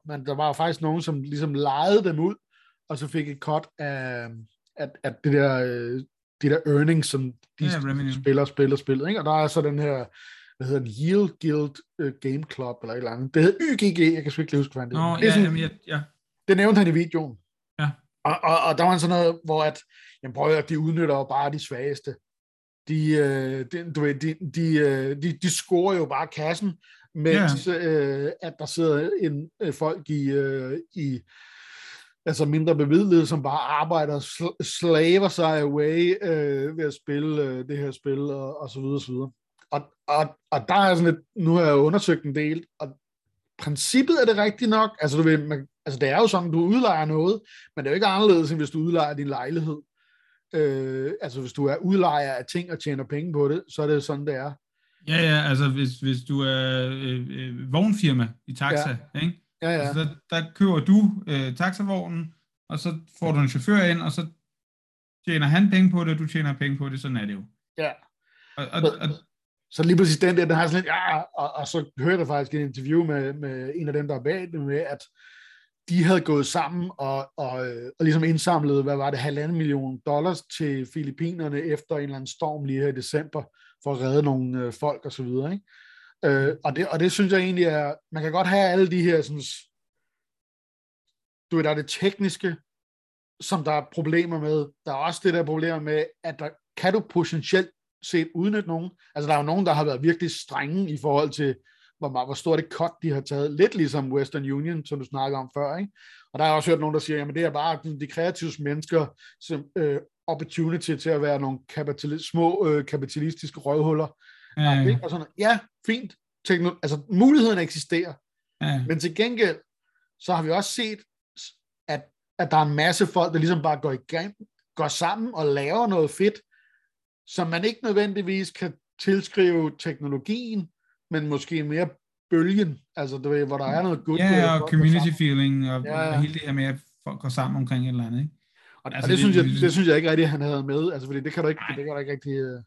men der var faktisk nogen, som ligesom lejede dem ud, og så fik et cut af, af, af det der, de der earnings, som de ja, spiller, spiller, spiller. Ikke? Og der er så den her, hvad hedder den, Yield Guild Game Club, eller et eller andet. Det hedder Y G G, jeg kan sgu ikke huske, hvad det Nå, er. Det, er sådan, jamen, jeg, ja. Det nævnte han i videoen. Ja. Og, og, og der var sådan noget, hvor at, jamen prøv at de udnytter jo bare de svageste. De, de, du ved, de, de, de, de scorer jo bare kassen, mens yeah. øh, at der sidder en, øh, folk i, øh, i altså mindre bevidlede, som bare arbejder og sl- slaver sig away øh, ved at spille øh, det her spil, og, og så videre, og så videre. Og, og, og der er sådan lidt, nu har jeg undersøgt en del, og princippet er det rigtigt nok, altså, du ved, man, altså det er jo sådan, du udlejer noget, men det er jo ikke anderledes, end hvis du udlejer din lejlighed. Øh, altså hvis du er udlejer af ting og tjener penge på det, så er det sådan, det er. Ja, ja, altså hvis, hvis du er øh, øh, vognfirma i taxa, ja. Ikke? Ja, ja. Altså, der, der køber du øh, taxavognen, og så får du en chauffør ind, og så tjener han penge på det, og du tjener penge på det, sådan er det jo. Ja. Og, og, så, og, så lige præcis den der, den har sådan lidt, ja, og, og så hørte jeg faktisk et interview med, med en af dem, der er bag det, med at de havde gået sammen og, og, og ligesom indsamlet, hvad var det, halvanden million dollars til Filippinerne efter en eller anden storm lige her i december, for at redde nogle øh, folk og så videre, ikke? Øh, og, det, og det synes jeg egentlig er, man kan godt have alle de her, sådan, du ved, der er det tekniske, som der er problemer med. Der er også det der problemer med, at der, kan du potentielt set udnytte nogen? Altså, der er jo nogen, der har været virkelig strenge i forhold til, hvor, hvor stort et cut de har taget. Lidt ligesom Western Union, som du snakkede om før, ikke? Og der har jeg også hørt nogen, der siger, jamen det er bare de kreative mennesker, som... Øh, opportunity til at være nogle kapitali- små øh, kapitalistiske røvhuller. Mm. Nej, og sådan, ja, fint. Teknolo- altså, muligheden eksisterer. Mm. Men til gengæld, så har vi også set, at, at der er en masse folk, der ligesom bare går, i gang, går sammen og laver noget fedt, som man ikke nødvendigvis kan tilskrive teknologien, men måske mere bølgen, altså, du ved, hvor der er noget good. Yeah, ja, og community feeling, og, ja. Og hele det her med, at folk går sammen omkring et eller andet, ikke? Og altså, det, det, synes jeg, det synes jeg ikke rigtigt, han havde med, altså fordi det kan du ikke, det kan du ikke rigtig... Uh...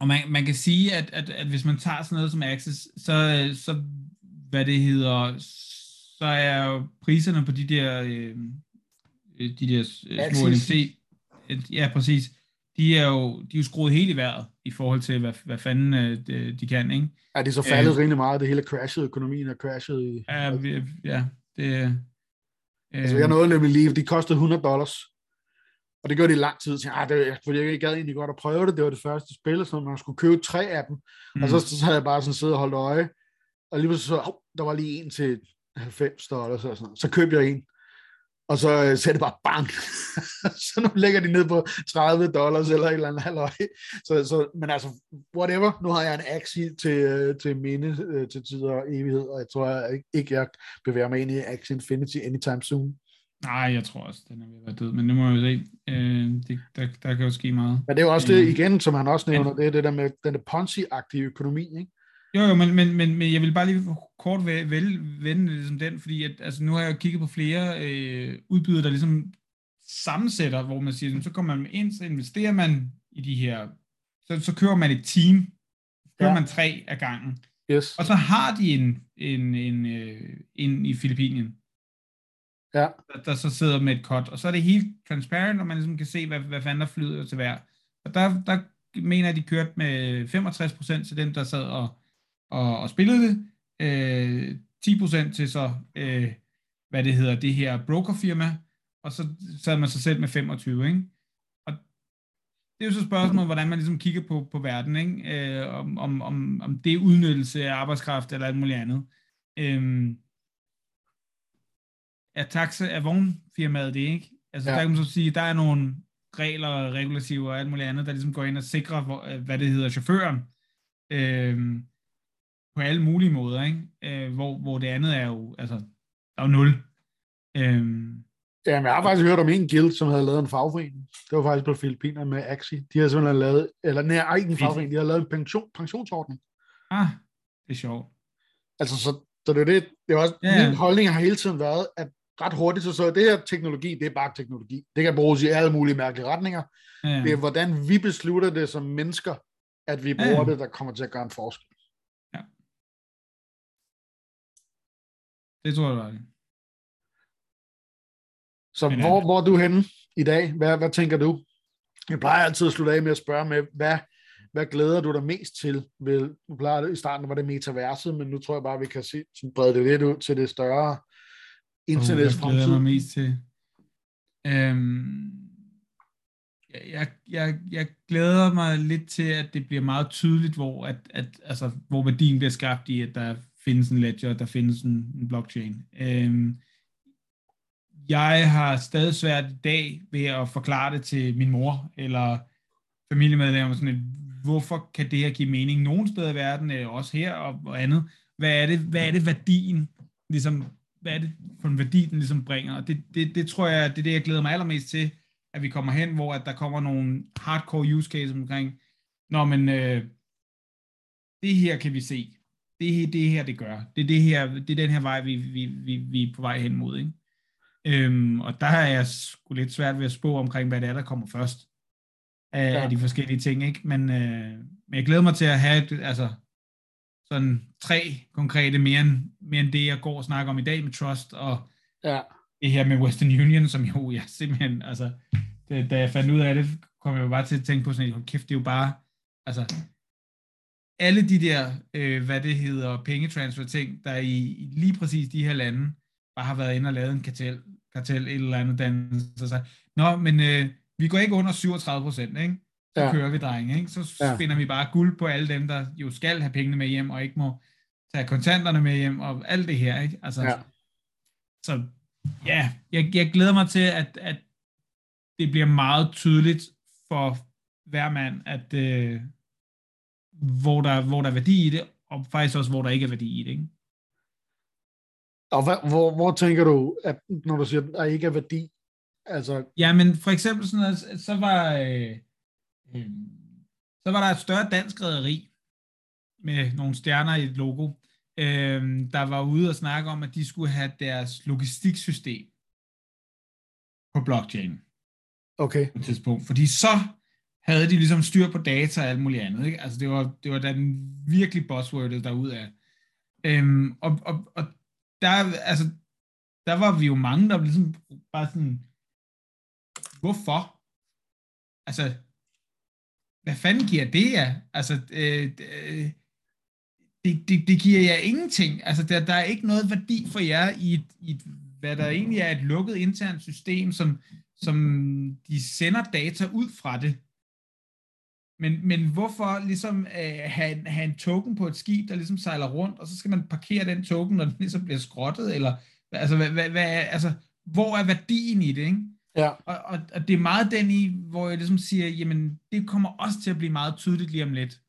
Og man, man kan sige, at, at, at hvis man tager sådan noget som Access, så, så hvad det hedder, så er jo priserne på de der, øh, de der små N F T, ja præcis, de er jo, de er jo skruet helt i vejret, i forhold til, hvad, hvad fanden øh, de, de kan, ikke? Ja, det er så faldet øh, rigtig meget, det hele crashet, økonomien er crashet i... Ja, ja det... Øh, altså jeg nåede nemlig lige, de kostede hundrede dollars. Og det gjorde det i lang tid, jeg tænkte, fordi jeg gad egentlig godt at prøve det, det var det første spil, så man skulle købe tre af dem, mm. og så, så havde jeg bare sådan siddet og holdt øje, og lige pludselig så, oh, der var lige en til halvfems dollars, og sådan. Så købte jeg en, og så øh, sagde det bare bang, så nu lægger de ned på tredive dollars, eller et eller andet halvøj, så, så, men altså, whatever, nu har jeg en Axie til, til minde, til tid og evighed, og jeg tror jeg, ikke, jeg bevæger mig ind i Axie Infinity anytime soon. Nej, jeg tror også, den er ved at være død, men nu må vi jo se, øh, det, der, der kan jo ske meget. Men det er jo også det igen, som han også nævner, det er det der med den der Ponzi-agtige økonomi, ikke? Jo, jo, men, men, men, men jeg vil bare lige kort vende det som den, fordi at, altså, nu har jeg jo kigget på flere øh, udbydere, der ligesom sammensætter, hvor man siger, så kommer man ind, så investerer man i de her, så, så kører man et team, så kører ja. man tre af gangen, yes. Og så har de en, en, en, en, en i Filippinien. Ja. Der, der så sidder med et cut, og så er det helt transparent, og man ligesom kan se, hvad, hvad fanden der flyder til hver. Og der, der mener jeg, de kørte med femogtres procent til dem, der sad og, og, og spillede det, øh, ti procent til så, øh, hvad det hedder, det her brokerfirma, og så sad man sig selv med femogtyve, ikke? Og det er jo så spørgsmålet, hvordan man ligesom kigger på, på verden, ikke? Øh, om, om, om, om det er udnyttelse af arbejdskraft eller alt muligt andet. Øh, er taxa, er vognfirmaet det, ikke? Altså ja. Der kan man så sige, der er nogle regler, regulativer og alt muligt andet, der ligesom går ind og sikrer, hvor, hvad det hedder, chaufføren, øh, på alle mulige måder, ikke? Øh, hvor, hvor det andet er jo, altså, der er jo nul. Øh, Ja, men jeg har faktisk hørt om en guild, som havde lavet en fagforening. Det var faktisk på Filippinerne med Axie. De har simpelthen lavet, eller nej, ikke en fagforening, de har lavet en pension, pensionsordning. Ah, det er sjovt. Altså, så, så det er det, det var også, ja. Min holdning har hele tiden været, at ret hurtigt, så så det her teknologi, det er bare teknologi. Det kan bruges i alle mulige mærkelige retninger. Ja. Det er, hvordan vi beslutter det som mennesker, at vi bruger ja. Det, der kommer til at gøre en forskel. Ja. Det tror jeg, det var det. Så hvor, hvor er du henne i dag? Hvad, hvad tænker du? Jeg plejer altid at slutte af med at spørge med, hvad, hvad glæder du dig mest til? Vel, du plejer, i starten var det metaverset, men nu tror jeg bare, vi kan se, brede det lidt ud til det større internets fremtid. Hvad glæder jeg mig mest til? Øhm, jeg, jeg, jeg glæder mig lidt til, at det bliver meget tydeligt, hvor, at, at, altså, hvor værdien bliver skabt i, at der findes en ledger, der findes en, en blockchain. Øhm, Jeg har stadig svært i dag ved at forklare det til min mor eller familiemedlemmer, sådan et, hvorfor kan det her give mening nogen steder i verden, også her og, og andet. Hvad er det, hvad er det værdien, ligesom, hvad er det for en værdi, den ligesom bringer? Og det, det, det tror jeg, det er det, jeg glæder mig allermest til, at vi kommer hen, hvor at der kommer nogle hardcore use cases omkring, nå, men øh, det her kan vi se. Det er det her, det gør. Det er, det her, det er den her vej, vi, vi, vi, vi er på vej hen mod, ikke? Øhm, og der er jeg sgu lidt svært ved at spå omkring, hvad det er, der kommer først af, ja. Af de forskellige ting, ikke? Men, øh, men jeg glæder mig til at have et, altså, sådan tre konkrete mere end, mere end det, jeg går og snakker om i dag med Trust og ja. Det her med Western Union, som jo jeg simpelthen, altså, det, da jeg fandt ud af det, kom jeg jo bare til at tænke på sådan, hold kæft, det er jo bare, altså, alle de der, øh, hvad det hedder, pengetransfer ting, der i, i lige præcis de her lande, bare har været inde og lavet en kartel, kartel et eller andet dannelse, og så nå, men øh, vi går ikke under syvogtredive procent, ikke? Så ja. Kører vi, drenge, ikke? Så ja. Finder vi bare guld på alle dem, der jo skal have pengene med hjem, og ikke må tage kontanterne med hjem, og alt det her, ikke? Altså, ja. Så ja, jeg, jeg glæder mig til, at, at det bliver meget tydeligt for hver mand, at øh, hvor, der, hvor der er værdi i det, og faktisk også, hvor der ikke er værdi i det, ikke? Og hvor, hvor, hvor tænker du, at når du siger, at der ikke er værdi? Altså... Ja, men for eksempel sådan noget, så var, øh, øh, så var der et større dansk rederi med nogle stjerner i et logo, øh, der var ude og snakke om, at de skulle have deres logistiksystem på blockchain. Okay. På et tidspunkt. Fordi så havde de ligesom styr på data og alt muligt andet, ikke? Altså det var, det var da den virkelig buzzwordet derudad. Øh, og, og, og Der, altså, der var vi jo mange, der ligesom bare sådan, hvorfor? Altså, hvad fanden giver det jer? Altså, øh, det, det, det giver jer ingenting. Altså, der, der er ikke noget værdi for jer i, et, i et, hvad der egentlig er et lukket internt system, som, som de sender data ud fra det. Men, men hvorfor ligesom øh, have, have en token på et skib, der ligesom sejler rundt, og så skal man parkere den token, når den ligesom bliver skrottet, eller altså, hvad, hvad, hvad, altså hvor er værdien i det, ikke? Ja. Og, og, og det er meget den i, hvor jeg ligesom siger, jamen det kommer også til at blive meget tydeligt lige om lidt.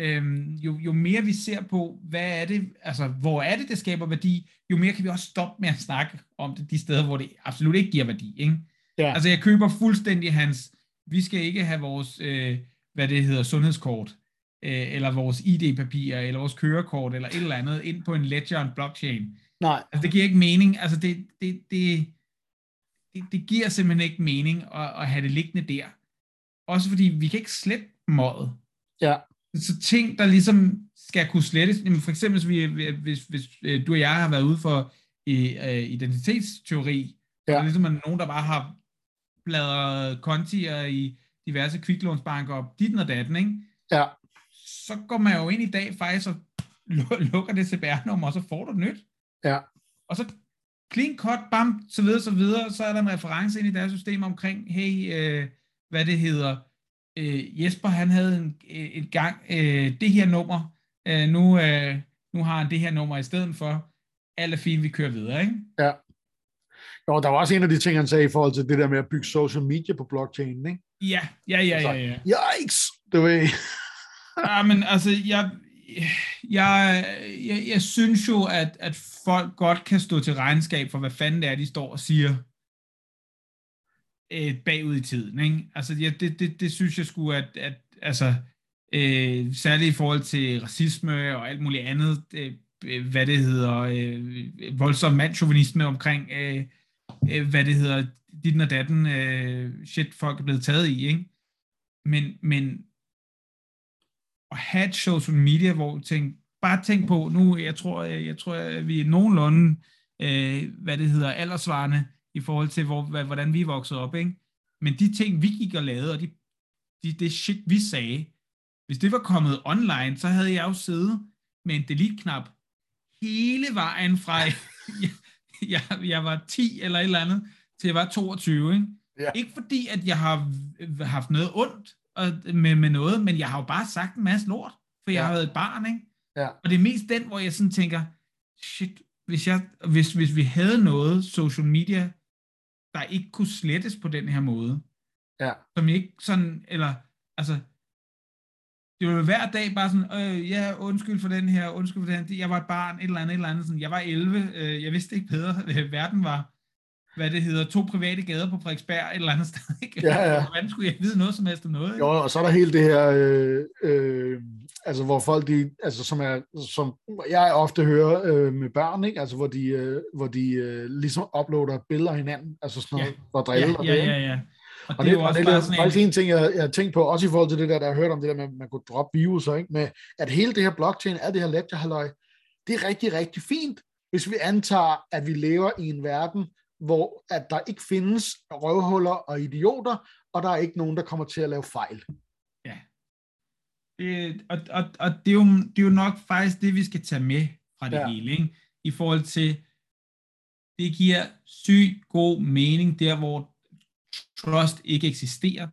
Øhm, jo, jo mere vi ser på, hvad er det, altså hvor er det, det skaber værdi, jo mere kan vi også stoppe med at snakke om det, de steder, hvor det absolut ikke giver værdi, ikke? Ja. Altså jeg køber fuldstændig hans, vi skal ikke have vores... Øh, hvad det hedder, sundhedskort, øh, eller vores I D-papirer, eller vores kørekort, eller et eller andet, ind på en ledger og en blockchain. Nej. Altså, det giver ikke mening, altså det, det, det, det, det giver simpelthen ikke mening, at, at have det liggende der. Også fordi, vi kan ikke slette mådet. Ja. Så ting, der ligesom skal kunne slettes, for eksempel, hvis, vi, hvis, hvis du og jeg har været ude for øh, identitetsteori, ja. Og ligesom er nogen, der bare har bladret kontier i diverse kviklånsbanker op, dit og datten, ikke? Ja. Så går man jo ind i dag faktisk og lukker det C B R-nummer, og så får du det nyt. Ja. Og så clean cut, bam, så videre, så videre, så er der en reference ind i deres system omkring, hey, øh, hvad det hedder, øh, Jesper, han havde en, et gang øh, det her nummer, øh, nu, øh, nu har han det her nummer i stedet for, alt er fint, vi kører videre, ikke? Ja. Jo, der var også en af de ting, han sagde i forhold til det der med at bygge social media på blockchainen, ikke? Ja, ja, ja, ja, ja. ja. Yikes, du ved. Ja, men altså, jeg, jeg, jeg, jeg synes jo, at, at folk godt kan stå til regnskab for, hvad fanden det er, de står og siger øh, bagud i tiden, ikke? Altså, jeg, det, det, det synes jeg sgu, at, at altså, øh, særligt i forhold til racisme og alt muligt andet, øh, hvad det hedder, øh, voldsom mandsjovinisme omkring, øh, øh, hvad det hedder, dit og datten, øh, shit, folk er blevet taget i, ikke? Men, men at have et social media, hvor tænk, bare tænk på, nu, jeg tror, jeg, jeg tror at vi er nogenlunde, øh, hvad det hedder, aldersvarende, i forhold til, hvor, hvordan vi voksede op, ikke? Men de ting, vi gik og lavede, og de, de, det shit, vi sagde, hvis det var kommet online, så havde jeg jo siddet med en delete-knap, hele vejen fra, jeg, jeg, jeg var ti eller et eller andet, til jeg var toogtyve. Ikke, ja. Ikke fordi, at jeg har haft noget ondt med, med noget, men jeg har jo bare sagt en masse lort, for jeg ja. har været et barn. Ikke? Ja. Og det er mest den, hvor jeg sådan tænker, shit, hvis, jeg, hvis, hvis vi havde noget social media, der ikke kunne slettes på den her måde, ja. som ikke sådan, eller, altså, det var hver dag bare sådan, øh, ja, undskyld for den her, undskyld for den her. Jeg var et barn, et eller andet, et eller andet. Sådan. Jeg var elleve, øh, jeg vidste ikke bedre. Verden var, hvad det hedder, to private gader på Frederiksberg, et eller andet sted. Ikke? Ja, ja. Hvordan skulle jeg vide noget som helst om noget? Jo, og så er der hele det her, øh, øh, altså hvor folk, de, altså som, er, som jeg ofte hører øh, med børn, ikke? Altså hvor de, øh, hvor de øh, ligesom uploader billeder af hinanden, altså sådan noget, ja. hvor driller og ja, ja, ja, ja. Og, og det, det er jo også det, bare faktisk en ting, jeg, jeg har tænkt på, også i forhold til det der, der jeg hørte om det der med, at man kunne droppe viruser, ikke? Med, at hele det her blockchain, alt det her ledger-halløj, det er rigtig, rigtig fint, hvis vi antager, at vi lever i en verden, hvor at der ikke findes røvhuller og idioter, og der er ikke nogen, der kommer til at lave fejl. Ja. Øh, og og, og det, er jo, det er jo nok faktisk det, vi skal tage med fra det ja. hele, ikke? I forhold til, det giver sygt god mening, der hvor trust ikke eksisterer.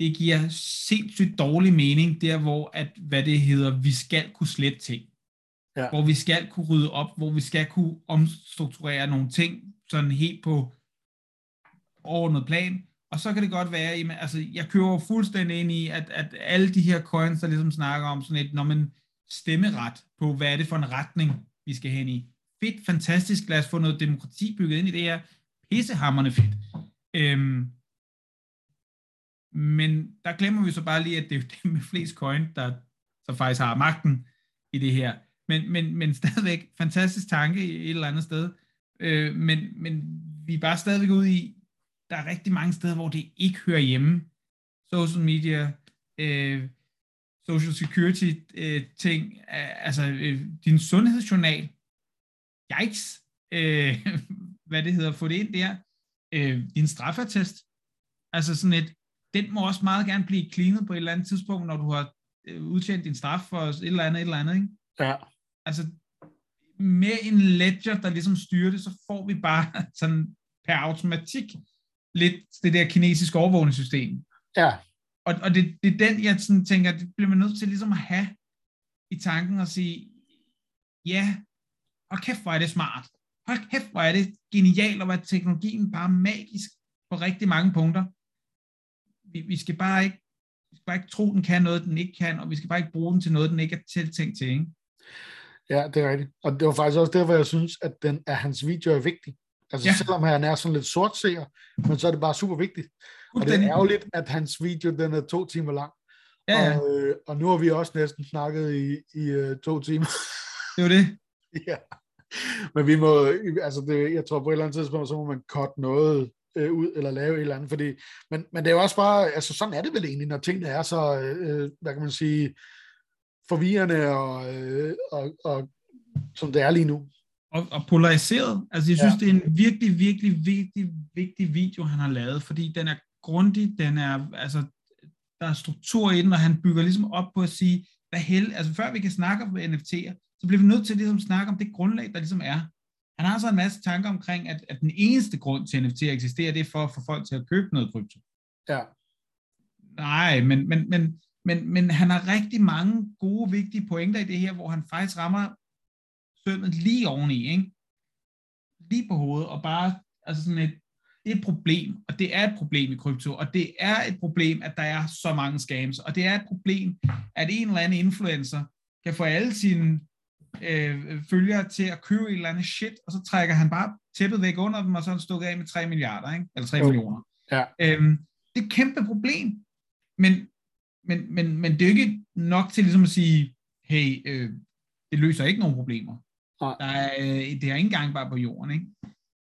Det giver sindssygt dårlig mening, der hvor, at, hvad det hedder, vi skal kunne slette ting. Ja. Hvor vi skal kunne rydde op, hvor vi skal kunne omstrukturere nogle ting, sådan helt på overordnet plan. Og så kan det godt være, jamen, altså, jeg kører fuldstændig ind i, at, at alle de her coins, der ligesom snakker om sådan et, når man stemmeret på, hvad er det for en retning, vi skal hen i. Fedt, fantastisk, lad os få noget demokrati bygget ind i det her. Pissehamrende fedt. Øhm, men der glemmer vi så bare lige, at det er dem med flest coin, der så faktisk har magten i det her, men, men, men stadigvæk fantastisk tanke et eller andet sted, øh, men, men vi er bare stadigvæk ude i, der er rigtig mange steder, hvor det ikke hører hjemme, social media, øh, social security øh, ting, øh, altså øh, din sundhedsjournal, yikes, øh, hvad det hedder, få det ind der, øh, din straffertest, altså sådan et, den må også meget gerne blive cleanet på et eller andet tidspunkt, når du har udtjent din straf for et eller andet, et eller andet, ikke? Ja. Altså, med en ledger, der ligesom styrer det, så får vi bare sådan per automatik lidt det der kinesiske overvågningssystem. Ja. Og, og det, det er den, jeg sådan tænker, det bliver man nødt til ligesom at have i tanken og sige, ja, og kæft, hvor er det smart. Hold kæft, hvor er det genialt, og hvor er teknologien bare magisk på rigtig mange punkter. Vi, vi, skal bare ikke, vi skal bare ikke tro, den kan noget, den ikke kan, og vi skal bare ikke bruge den til noget, den ikke er tiltænkt til, ikke? Ja, det er rigtigt. Og det var faktisk også derfor, jeg synes, at, den, at hans video er vigtig. Altså ja. Selvom han er sådan lidt sortseer, men så er det bare super vigtigt. Og det er ærgerligt, at hans video, den er to timer lang. Ja, ja. Og, øh, og nu har vi også næsten snakket i, i øh, to timer. Det var det. Ja. Men vi må, altså det, jeg tror på et eller andet tidspunkt, så må man cutte noget øh, ud, eller lave et eller andet, fordi, men, men det er jo også bare, altså sådan er det vel egentlig, når tingene er så, øh, hvad kan man sige, forvirrende, og, øh, og, og som det er lige nu. Og, og polariseret, altså jeg synes, ja. det er en virkelig, virkelig, virkelig, vigtig video, han har lavet, fordi den er grundig, den er, altså, der er struktur i den, og han bygger ligesom op på at sige, hvad hel, altså før vi kan snakke om N F T'er, så bliver vi nødt til at ligesom snakke om det grundlag, der ligesom er. Han har så en masse tanker omkring, at, at den eneste grund til N F T eksisterer, det er for at få folk til at købe noget krypto. Ja. Nej, men, men, men, men, men han har rigtig mange gode, vigtige pointer i det her, hvor han faktisk rammer sømmet lige oveni, ikke? Lige på hovedet, og bare, altså sådan et, det er et problem, og det er et problem i krypto, og det er et problem, at der er så mange scams, og det er et problem, at en eller anden influencer kan få alle sine øh, følgere til at købe et eller andet shit, og så trækker han bare tæppet væk under dem, og så er han stukket af med tre milliarder, ikke? Eller tre millioner. Ja. Øhm, det er et kæmpe problem, men, men, men, men det er jo ikke nok til ligesom at sige, hey, øh, det løser ikke nogen problemer. Der er, øh, det er ikke engang bare på jorden, ikke?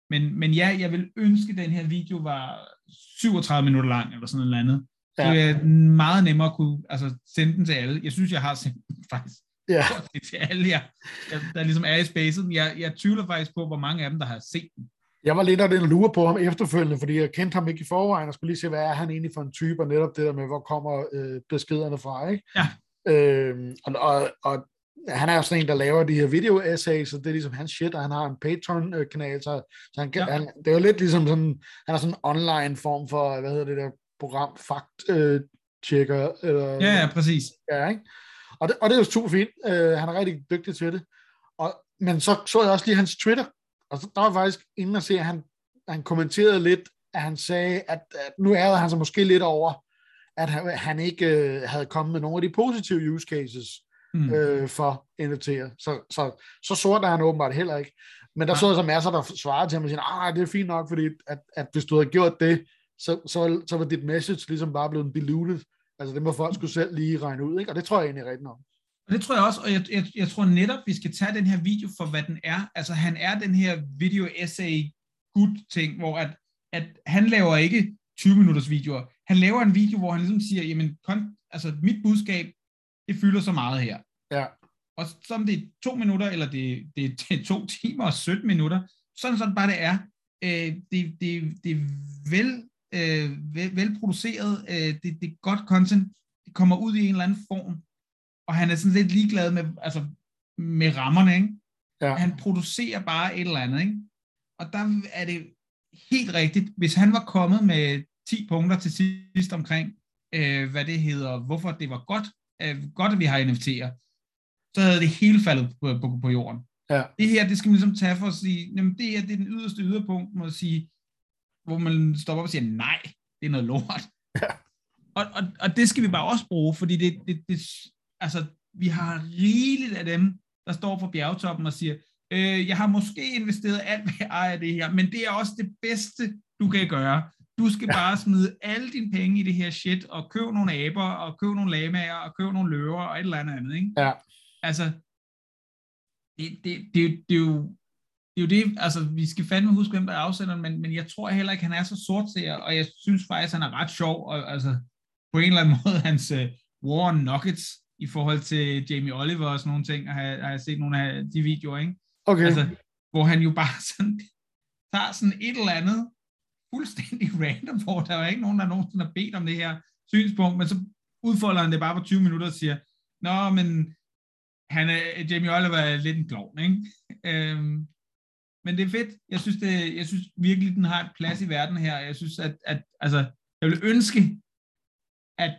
Men, men ja, jeg vil ønske, at den her video var syvogtredive minutter lang, eller sådan noget andet. Ja. Så det er meget nemmere at kunne altså, sende den til alle. Jeg synes, jeg har sendt den faktisk ja. til alle, jeg, der ligesom er i spacet. Jeg, jeg tvivler faktisk på, hvor mange af dem, der har set den. Jeg var lidt af det, der lurer på ham efterfølgende, fordi jeg kendte ham ikke i forvejen, og skulle lige se, hvad er han egentlig for en type, og netop det der med, hvor kommer øh, beskederne fra, ikke? Ja. Øhm, og... og, og han er jo sådan en, der laver de her video-essays, så det er ligesom hans shit, og han har en Patreon-kanal, så han, ja. han det er jo lidt ligesom sådan, han er sådan en online form for, hvad hedder det der program, fact-checker, øh, eller... Ja, ja, præcis. Ja, ikke? Og det, og det er jo super fint, uh, han er rigtig dygtig til det, og, men så så jeg også lige hans Twitter, og så, der var faktisk inden at se, at han, han kommenterede lidt, at han sagde, at, at nu ærede han sig måske lidt over, at han, han ikke uh, havde kommet med nogle af de positive use cases, Mm. Øh, for N F T'er. Så, så, så sort er han åbenbart heller ikke. Men der ja. så er så masser, der svarer til ham og siger, at det er fint nok, fordi at, at hvis du havde gjort det, så, så, så var dit message ligesom bare blevet diluted. Altså det må folk skulle selv lige regne ud, ikke? Og det tror jeg egentlig rigtig nok. Og det tror jeg også, og jeg, jeg, jeg tror netop, vi skal tage den her video for, hvad den er. Altså han er den her video-essay-gut-ting, hvor at, at han laver ikke tyve minutters videoer. Han laver en video, hvor han ligesom siger, jamen kon- altså, mit budskab, det fylder så meget her. Ja. Og som det er to minutter, eller det, det, det er to timer og sytten minutter, sådan sådan bare det er. Øh, det, det, det er vel, øh, vel, velproduceret, øh, det, det er godt content, det kommer ud i en eller anden form, og han er sådan lidt ligeglad med, altså, med rammerne, ikke? Ja. Han producerer bare et eller andet, ikke? Og der er det helt rigtigt, hvis han var kommet med ti punkter til sidst omkring, øh, hvad det hedder, hvorfor det var godt, godt, at vi har N F T'er, så havde det hele faldet på, på, på jorden. Ja. Det her, det skal man ligesom tage for at sige, jamen det her, det er den yderste yderpunkt, må sige, hvor man stopper op og siger, nej, det er noget lort. Ja. Og, og, og det skal vi bare også bruge, fordi det, det, det, altså, vi har rigeligt af dem, der står på bjergetoppen og siger, øh, jeg har måske investeret alt, hvad jeg ejer af det her, men det er også det bedste, du kan gøre. Du skal ja. bare smide alle dine penge i det her shit, og købe nogle aber, og købe nogle lamaer, og købe nogle løver, og et eller andet andet, ikke? Ja. Altså, det, det, det, det, er jo, det er jo det, altså, vi skal fandme huske, hvem der er afsenderen, men, men jeg tror heller ikke, han er så sortseer, og jeg synes faktisk, han er ret sjov, og altså, på en eller anden måde, hans uh, War on Nuggets, i forhold til Jamie Oliver, og sådan nogle ting, og har, har jeg set nogle af de videoer, ikke? Okay. Altså, hvor han jo bare sådan, tager sådan et eller andet, fuldstændig random, hvor der er ikke nogen, der nogensinde har bedt om det her synspunkt, men så udfolder han det bare på tyve minutter og siger, nå, men han er, Jamie Oliver er lidt en klovn, ikke? Øhm, men det er fedt. Jeg synes, det, jeg synes virkelig, den har et plads i verden her. Jeg synes, at, at altså, jeg ville ønske, at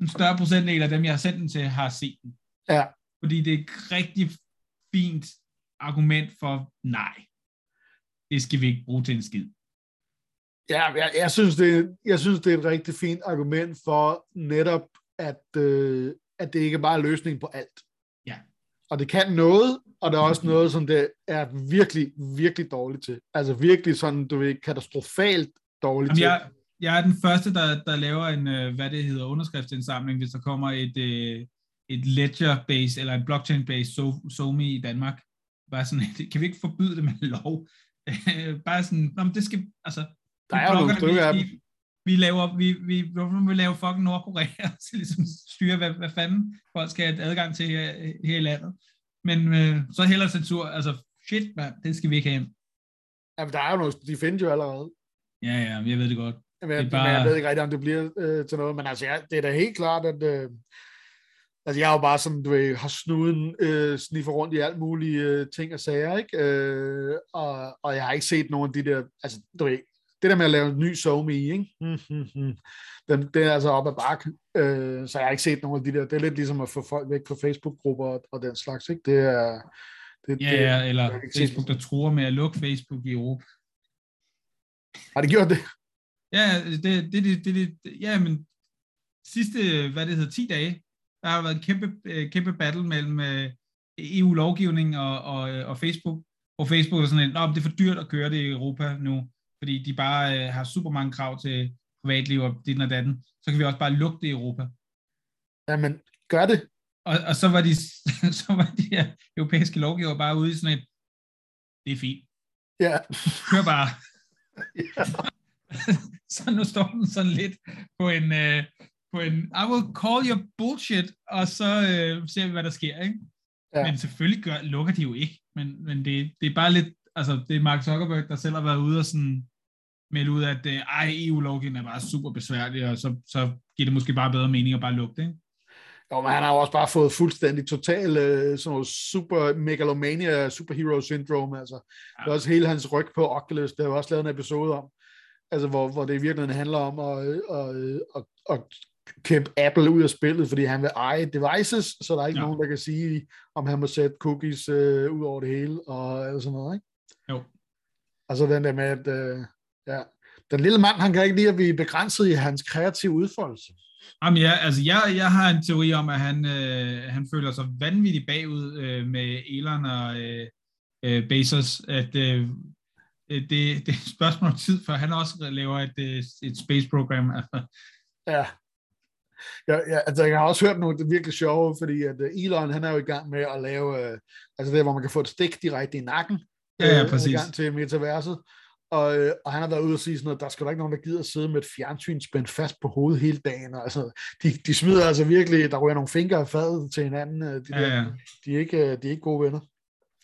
en større procentdel af dem, jeg har sendt den til, har set den. Ja. Fordi det er et rigtig fint argument for, nej, det skal vi ikke bruge til en skid. Ja, jeg, jeg, synes, det, jeg synes, det er et rigtig fint argument for netop, at, øh, at det ikke bare er løsningen på alt. Ja. Og det kan noget, og der er også noget, som det er virkelig, virkelig dårligt til. Altså virkelig sådan, du ved, katastrofalt dårligt til. Jeg, jeg er den første, der, der laver en, hvad det hedder, underskriftsindsamling, hvis der kommer et, et Ledger-based eller en blockchain-based SoMe i Danmark. Bare sådan, kan vi ikke forbyde det med lov? Bare sådan, nå, men det skal, altså... Der er jo blokker, vi, vi, vi laver, vi, vi, vi laver fucking Nordkorea, så ligesom styrer, hvad, hvad fanden folk skal have adgang til her, her i landet. Men øh, så heller censur, altså shit, man, det skal vi ikke have hjem. Jamen, der er jo noget, de findes jo allerede. Ja, ja, jeg ved det godt. Jamen, det bare... Jeg ved ikke rigtig, om det bliver øh, til noget, men altså, ja, det er da helt klart, at øh, Altså, jeg er jo bare sådan, du ved, har snuden øh, sniffer rundt i alt mulige øh, ting og sager, ikke? Øh, og, og jeg har ikke set nogen af de der, altså, du ved, det der med at lave en ny SoMe, ikke? Den, det er altså op ad bakke, øh, så jeg har ikke set nogen af de der, det er lidt ligesom at få folk væk på Facebook-grupper og, og den slags, ikke? Det er... Det, ja, ja, det, eller Facebook, der truer med at lukke Facebook i Europa. Har det gjort det? Ja, det, det, det, det, det, ja, men sidste, hvad det hedder, ti dage, der har været en kæmpe, kæmpe battle mellem E U-lovgivning og, og, og Facebook, og Facebook er sådan en, nå, det er for dyrt at køre det i Europa nu, fordi de bare øh, har super mange krav til privatliv og det og datten, så kan vi også bare lukke det i Europa. Jamen, gør det. Og, og så var de så var de her europæiske lovgivere bare ude i sådan et, det er fint. Ja. Yeah. Kør bare. Yeah. Så nu står den sådan lidt på en, øh, på en, I will call your bullshit, og så øh, ser vi, hvad der sker, ikke? Yeah. Men selvfølgelig gør, lukker de jo ikke, men, men det, det er bare lidt, altså det er Mark Zuckerberg, der selv har været ude og sådan melde ud, at øh, ej, E U-lovgivningen er bare super besværlig, og så, så giver det måske bare bedre mening at bare lukke det, ikke? Jo, men han har jo også bare fået fuldstændig total øh, sådan noget super megalomania superhero syndrome, altså. Ja. Det er også hele hans ryg på Oculus, der har jo også lavet en episode om, altså hvor, hvor det i virkeligheden handler om at, at, at, at kæmpe Apple ud af spillet, fordi han vil eje devices, så der er ikke ja. nogen, der kan sige, om han må sætte cookies øh, ud over det hele, og, og sådan noget, ikke? Jo. Altså den der med, at øh, ja. den lille mand, han kan ikke lide at blive begrænset i hans kreative udfoldelse. Jamen ja, altså jeg, jeg har en teori om, at han, øh, han føler sig vanvittigt bagud øh, med Elon og øh, Bezos, at øh, det, det er et spørgsmål om tid, for han også laver et, et space-program. Ja. Ja, ja, altså jeg har også hørt noget, det er virkelig sjovt, fordi at Elon, han er jo i gang med at lave, øh, altså det hvor man kan få et stik direkte i nakken, øh, ja, ja, præcis. I gang til metaverset. Og, og han har været ude og sige sådan noget, der skal der ikke nogen, der gider at sidde med et fjernsyn spændt fast på hovedet hele dagen. Og altså, de, de smider altså virkelig, der rører nogle fingre af fadet til hinanden. De, der, ja, ja. De, er ikke, de er ikke gode venner.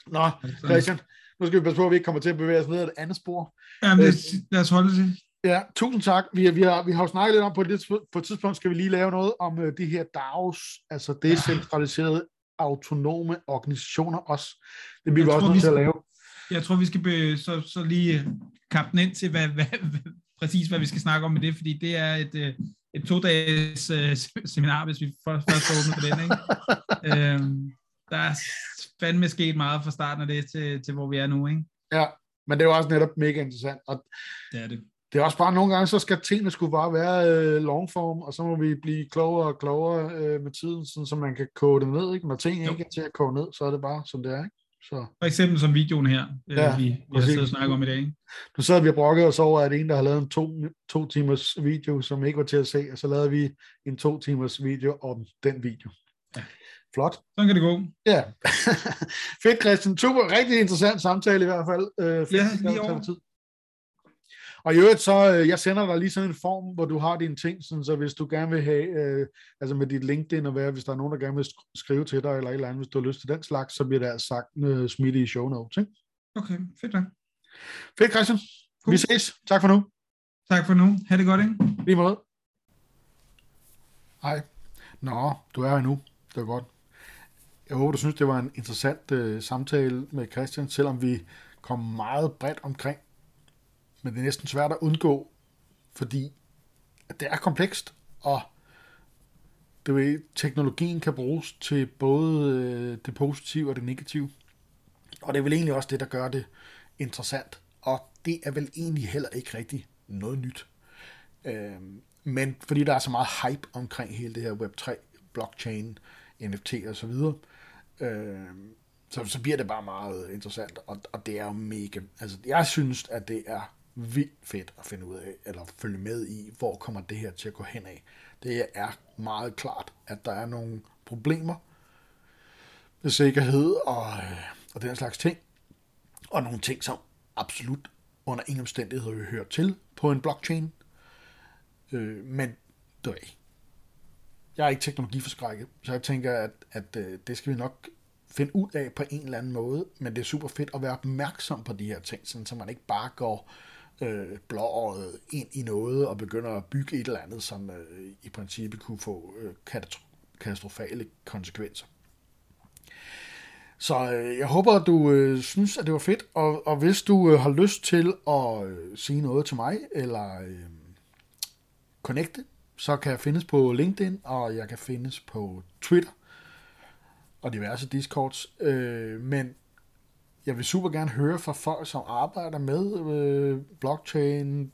Nå, Christian, nu skal vi passe på, at vi ikke kommer til at bevæge os ned ad et andet spor. Jamen, øh, lad os holde det. Ja, tusind tak. Vi, vi, har, vi har jo snakket lidt om, på et, på et tidspunkt skal vi lige lave noget om øh, de her D A O's, altså decentraliserede ja. autonome organisationer også. Det bliver vi også nødt til at lave. Jeg tror, vi skal be, så, så lige kappe den ind til, hvad, hvad, hvad, præcis hvad vi skal snakke om med det, fordi det er et, et to-dages uh, seminar, hvis vi først får åbnet for den, ikke? øhm, der er fandme sket meget fra starten af det til, til hvor vi er nu, ikke? Ja, men det er jo også netop mega interessant. Og det er det. Det er også bare nogle gange, så skal tingene skulle bare være øh, longform, og så må vi blive klogere og klogere øh, med tiden, sådan, så man kan koge det ned, ikke? Når ting jo. ikke er til at koge ned, så er det bare, som det er, ikke? Så. For eksempel som videoen her, ja, øh, vi, vi har siddet og snakket om i dag. Ikke? Nu sad vi og brokkede os over, at en, der har lavet en to, to timers video, som ikke var til at se, og så lavede vi en to timers video om den video. Ja. Flot. Sådan kan det gå. Ja. Fedt, Christian. Super. Rigtig interessant samtale i hvert fald. Øh, fedt, ja, lige over. Tid. Og i øvrigt så, øh, jeg sender dig lige sådan en form, hvor du har dine ting, sådan, så hvis du gerne vil have, øh, altså med dit LinkedIn og hvad, hvis der er nogen, der gerne vil skrive til dig, eller et eller andet, hvis du har lyst til den slags, så bliver det altså sagt øh, smidt i show notes, ikke? Okay, fedt da. Fedt, Christian. Cool. Vi ses. Tak for nu. Tak for nu. Ha' det godt, ikke? Lige måde. Hej. Nå, du er her endnu. Det var godt. Jeg håber, du synes, det var en interessant øh, samtale med Christian, selvom vi kom meget bredt omkring. Men det er næsten svært at undgå, fordi det er komplekst, og det ved, teknologien kan bruges til både det positive og det negative. Og det er vel egentlig også det, der gør det interessant, og det er vel egentlig heller ikke rigtig noget nyt. Men fordi der er så meget hype omkring hele det her web tre, blockchain, N F T osv., så bliver det bare meget interessant, og det er jo mega... Altså, jeg synes, at det er... vildt fedt at finde ud af, eller følge med i, hvor kommer det her til at gå hen af. Det er meget klart, at der er nogle problemer med sikkerhed og, og den slags ting, og nogle ting, som absolut under ingen omstændighed hører til på en blockchain. Øh, men det er ikke. Jeg er ikke teknologiforskrækket, så jeg tænker, at, at øh, det skal vi nok finde ud af på en eller anden måde, men det er super fedt at være opmærksom på de her ting, sådan, så man ikke bare går Øh, blåret ind i noget og begynder at bygge et eller andet, som øh, i princippet kunne få øh, katastrofale konsekvenser. Så jeg håber, at du øh, synes, at det var fedt, og, og hvis du øh, har lyst til at øh, sige noget til mig, eller øh, connecte, så kan jeg findes på LinkedIn, og jeg kan findes på Twitter, og diverse Discords, øh, men jeg vil super gerne høre fra folk, som arbejder med øh, blockchain,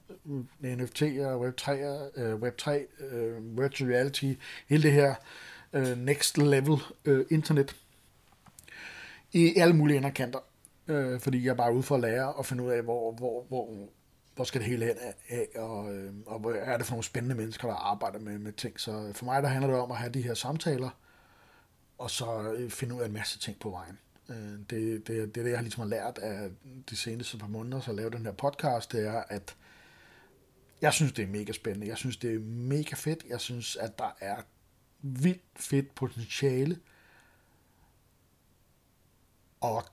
N F T'er, Web3'er, øh, Web tre, øh, virtual reality, hele det her øh, next level øh, internet, i alle mulige underkanter, øh, fordi jeg er bare ude for at lære og finde ud af, hvor, hvor, hvor, hvor skal det hele hen af, og, øh, og hvor er det for nogle spændende mennesker, der arbejder med, med ting. Så for mig, der handler det om at have de her samtaler, og så finde ud af en masse ting på vejen. Øh, det, det, det er det, jeg ligesom har lært af de seneste par måneder, så at lave den her podcast, det er, at jeg synes, det er mega spændende. Jeg synes, det er mega fedt. Jeg synes, at der er vildt fedt potentiale. Og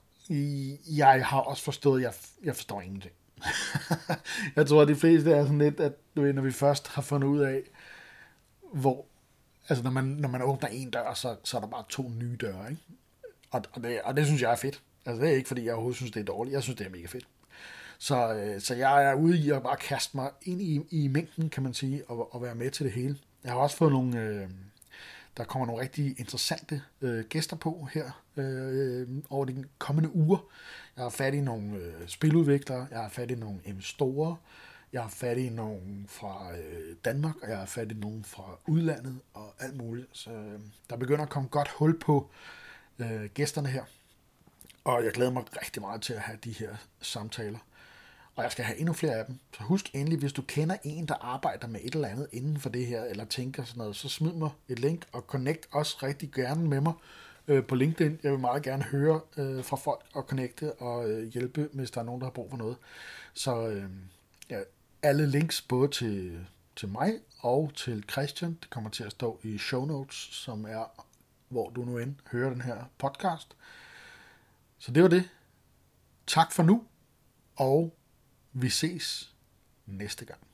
jeg har også forstået, at jeg, jeg forstår ingenting. Jeg tror, at de fleste er sådan lidt, at når vi først har fundet ud af, hvor, altså når man, når man åbner en dør, så, så er der bare to nye døre, ikke? Og, og, det, og det synes jeg er fedt. Altså det er ikke, fordi jeg overhovedet synes, det er dårligt. Jeg synes, det er mega fedt. Så, så jeg er ude i at bare kaste mig ind i, i mængden, kan man sige, og, og være med til det hele. Jeg har også fået nogle... Øh, Der kommer nogle rigtig interessante øh, gæster på her øh, over de kommende uger. Jeg har fat i nogle øh, spiludviklere, jeg har fat i nogle investorer, jeg har fat i nogle fra øh, Danmark, og jeg har fat i nogle fra udlandet og alt muligt. Så øh, der begynder at komme godt hul på øh, gæsterne her. Og jeg glæder mig rigtig meget til at have de her samtaler. Og jeg skal have endnu flere af dem. Så husk endelig, hvis du kender en, der arbejder med et eller andet inden for det her, eller tænker sådan noget, så smid mig et link, og connect også rigtig gerne med mig øh, på LinkedIn. Jeg vil meget gerne høre øh, fra folk, og connecte, og øh, hjælpe, hvis der er nogen, der har brug for noget. Så øh, ja, alle links, både til, til mig og til Christian, det kommer til at stå i show notes, som er, hvor du nu end hører den her podcast. Så det var det. Tak for nu, og vi ses næste gang.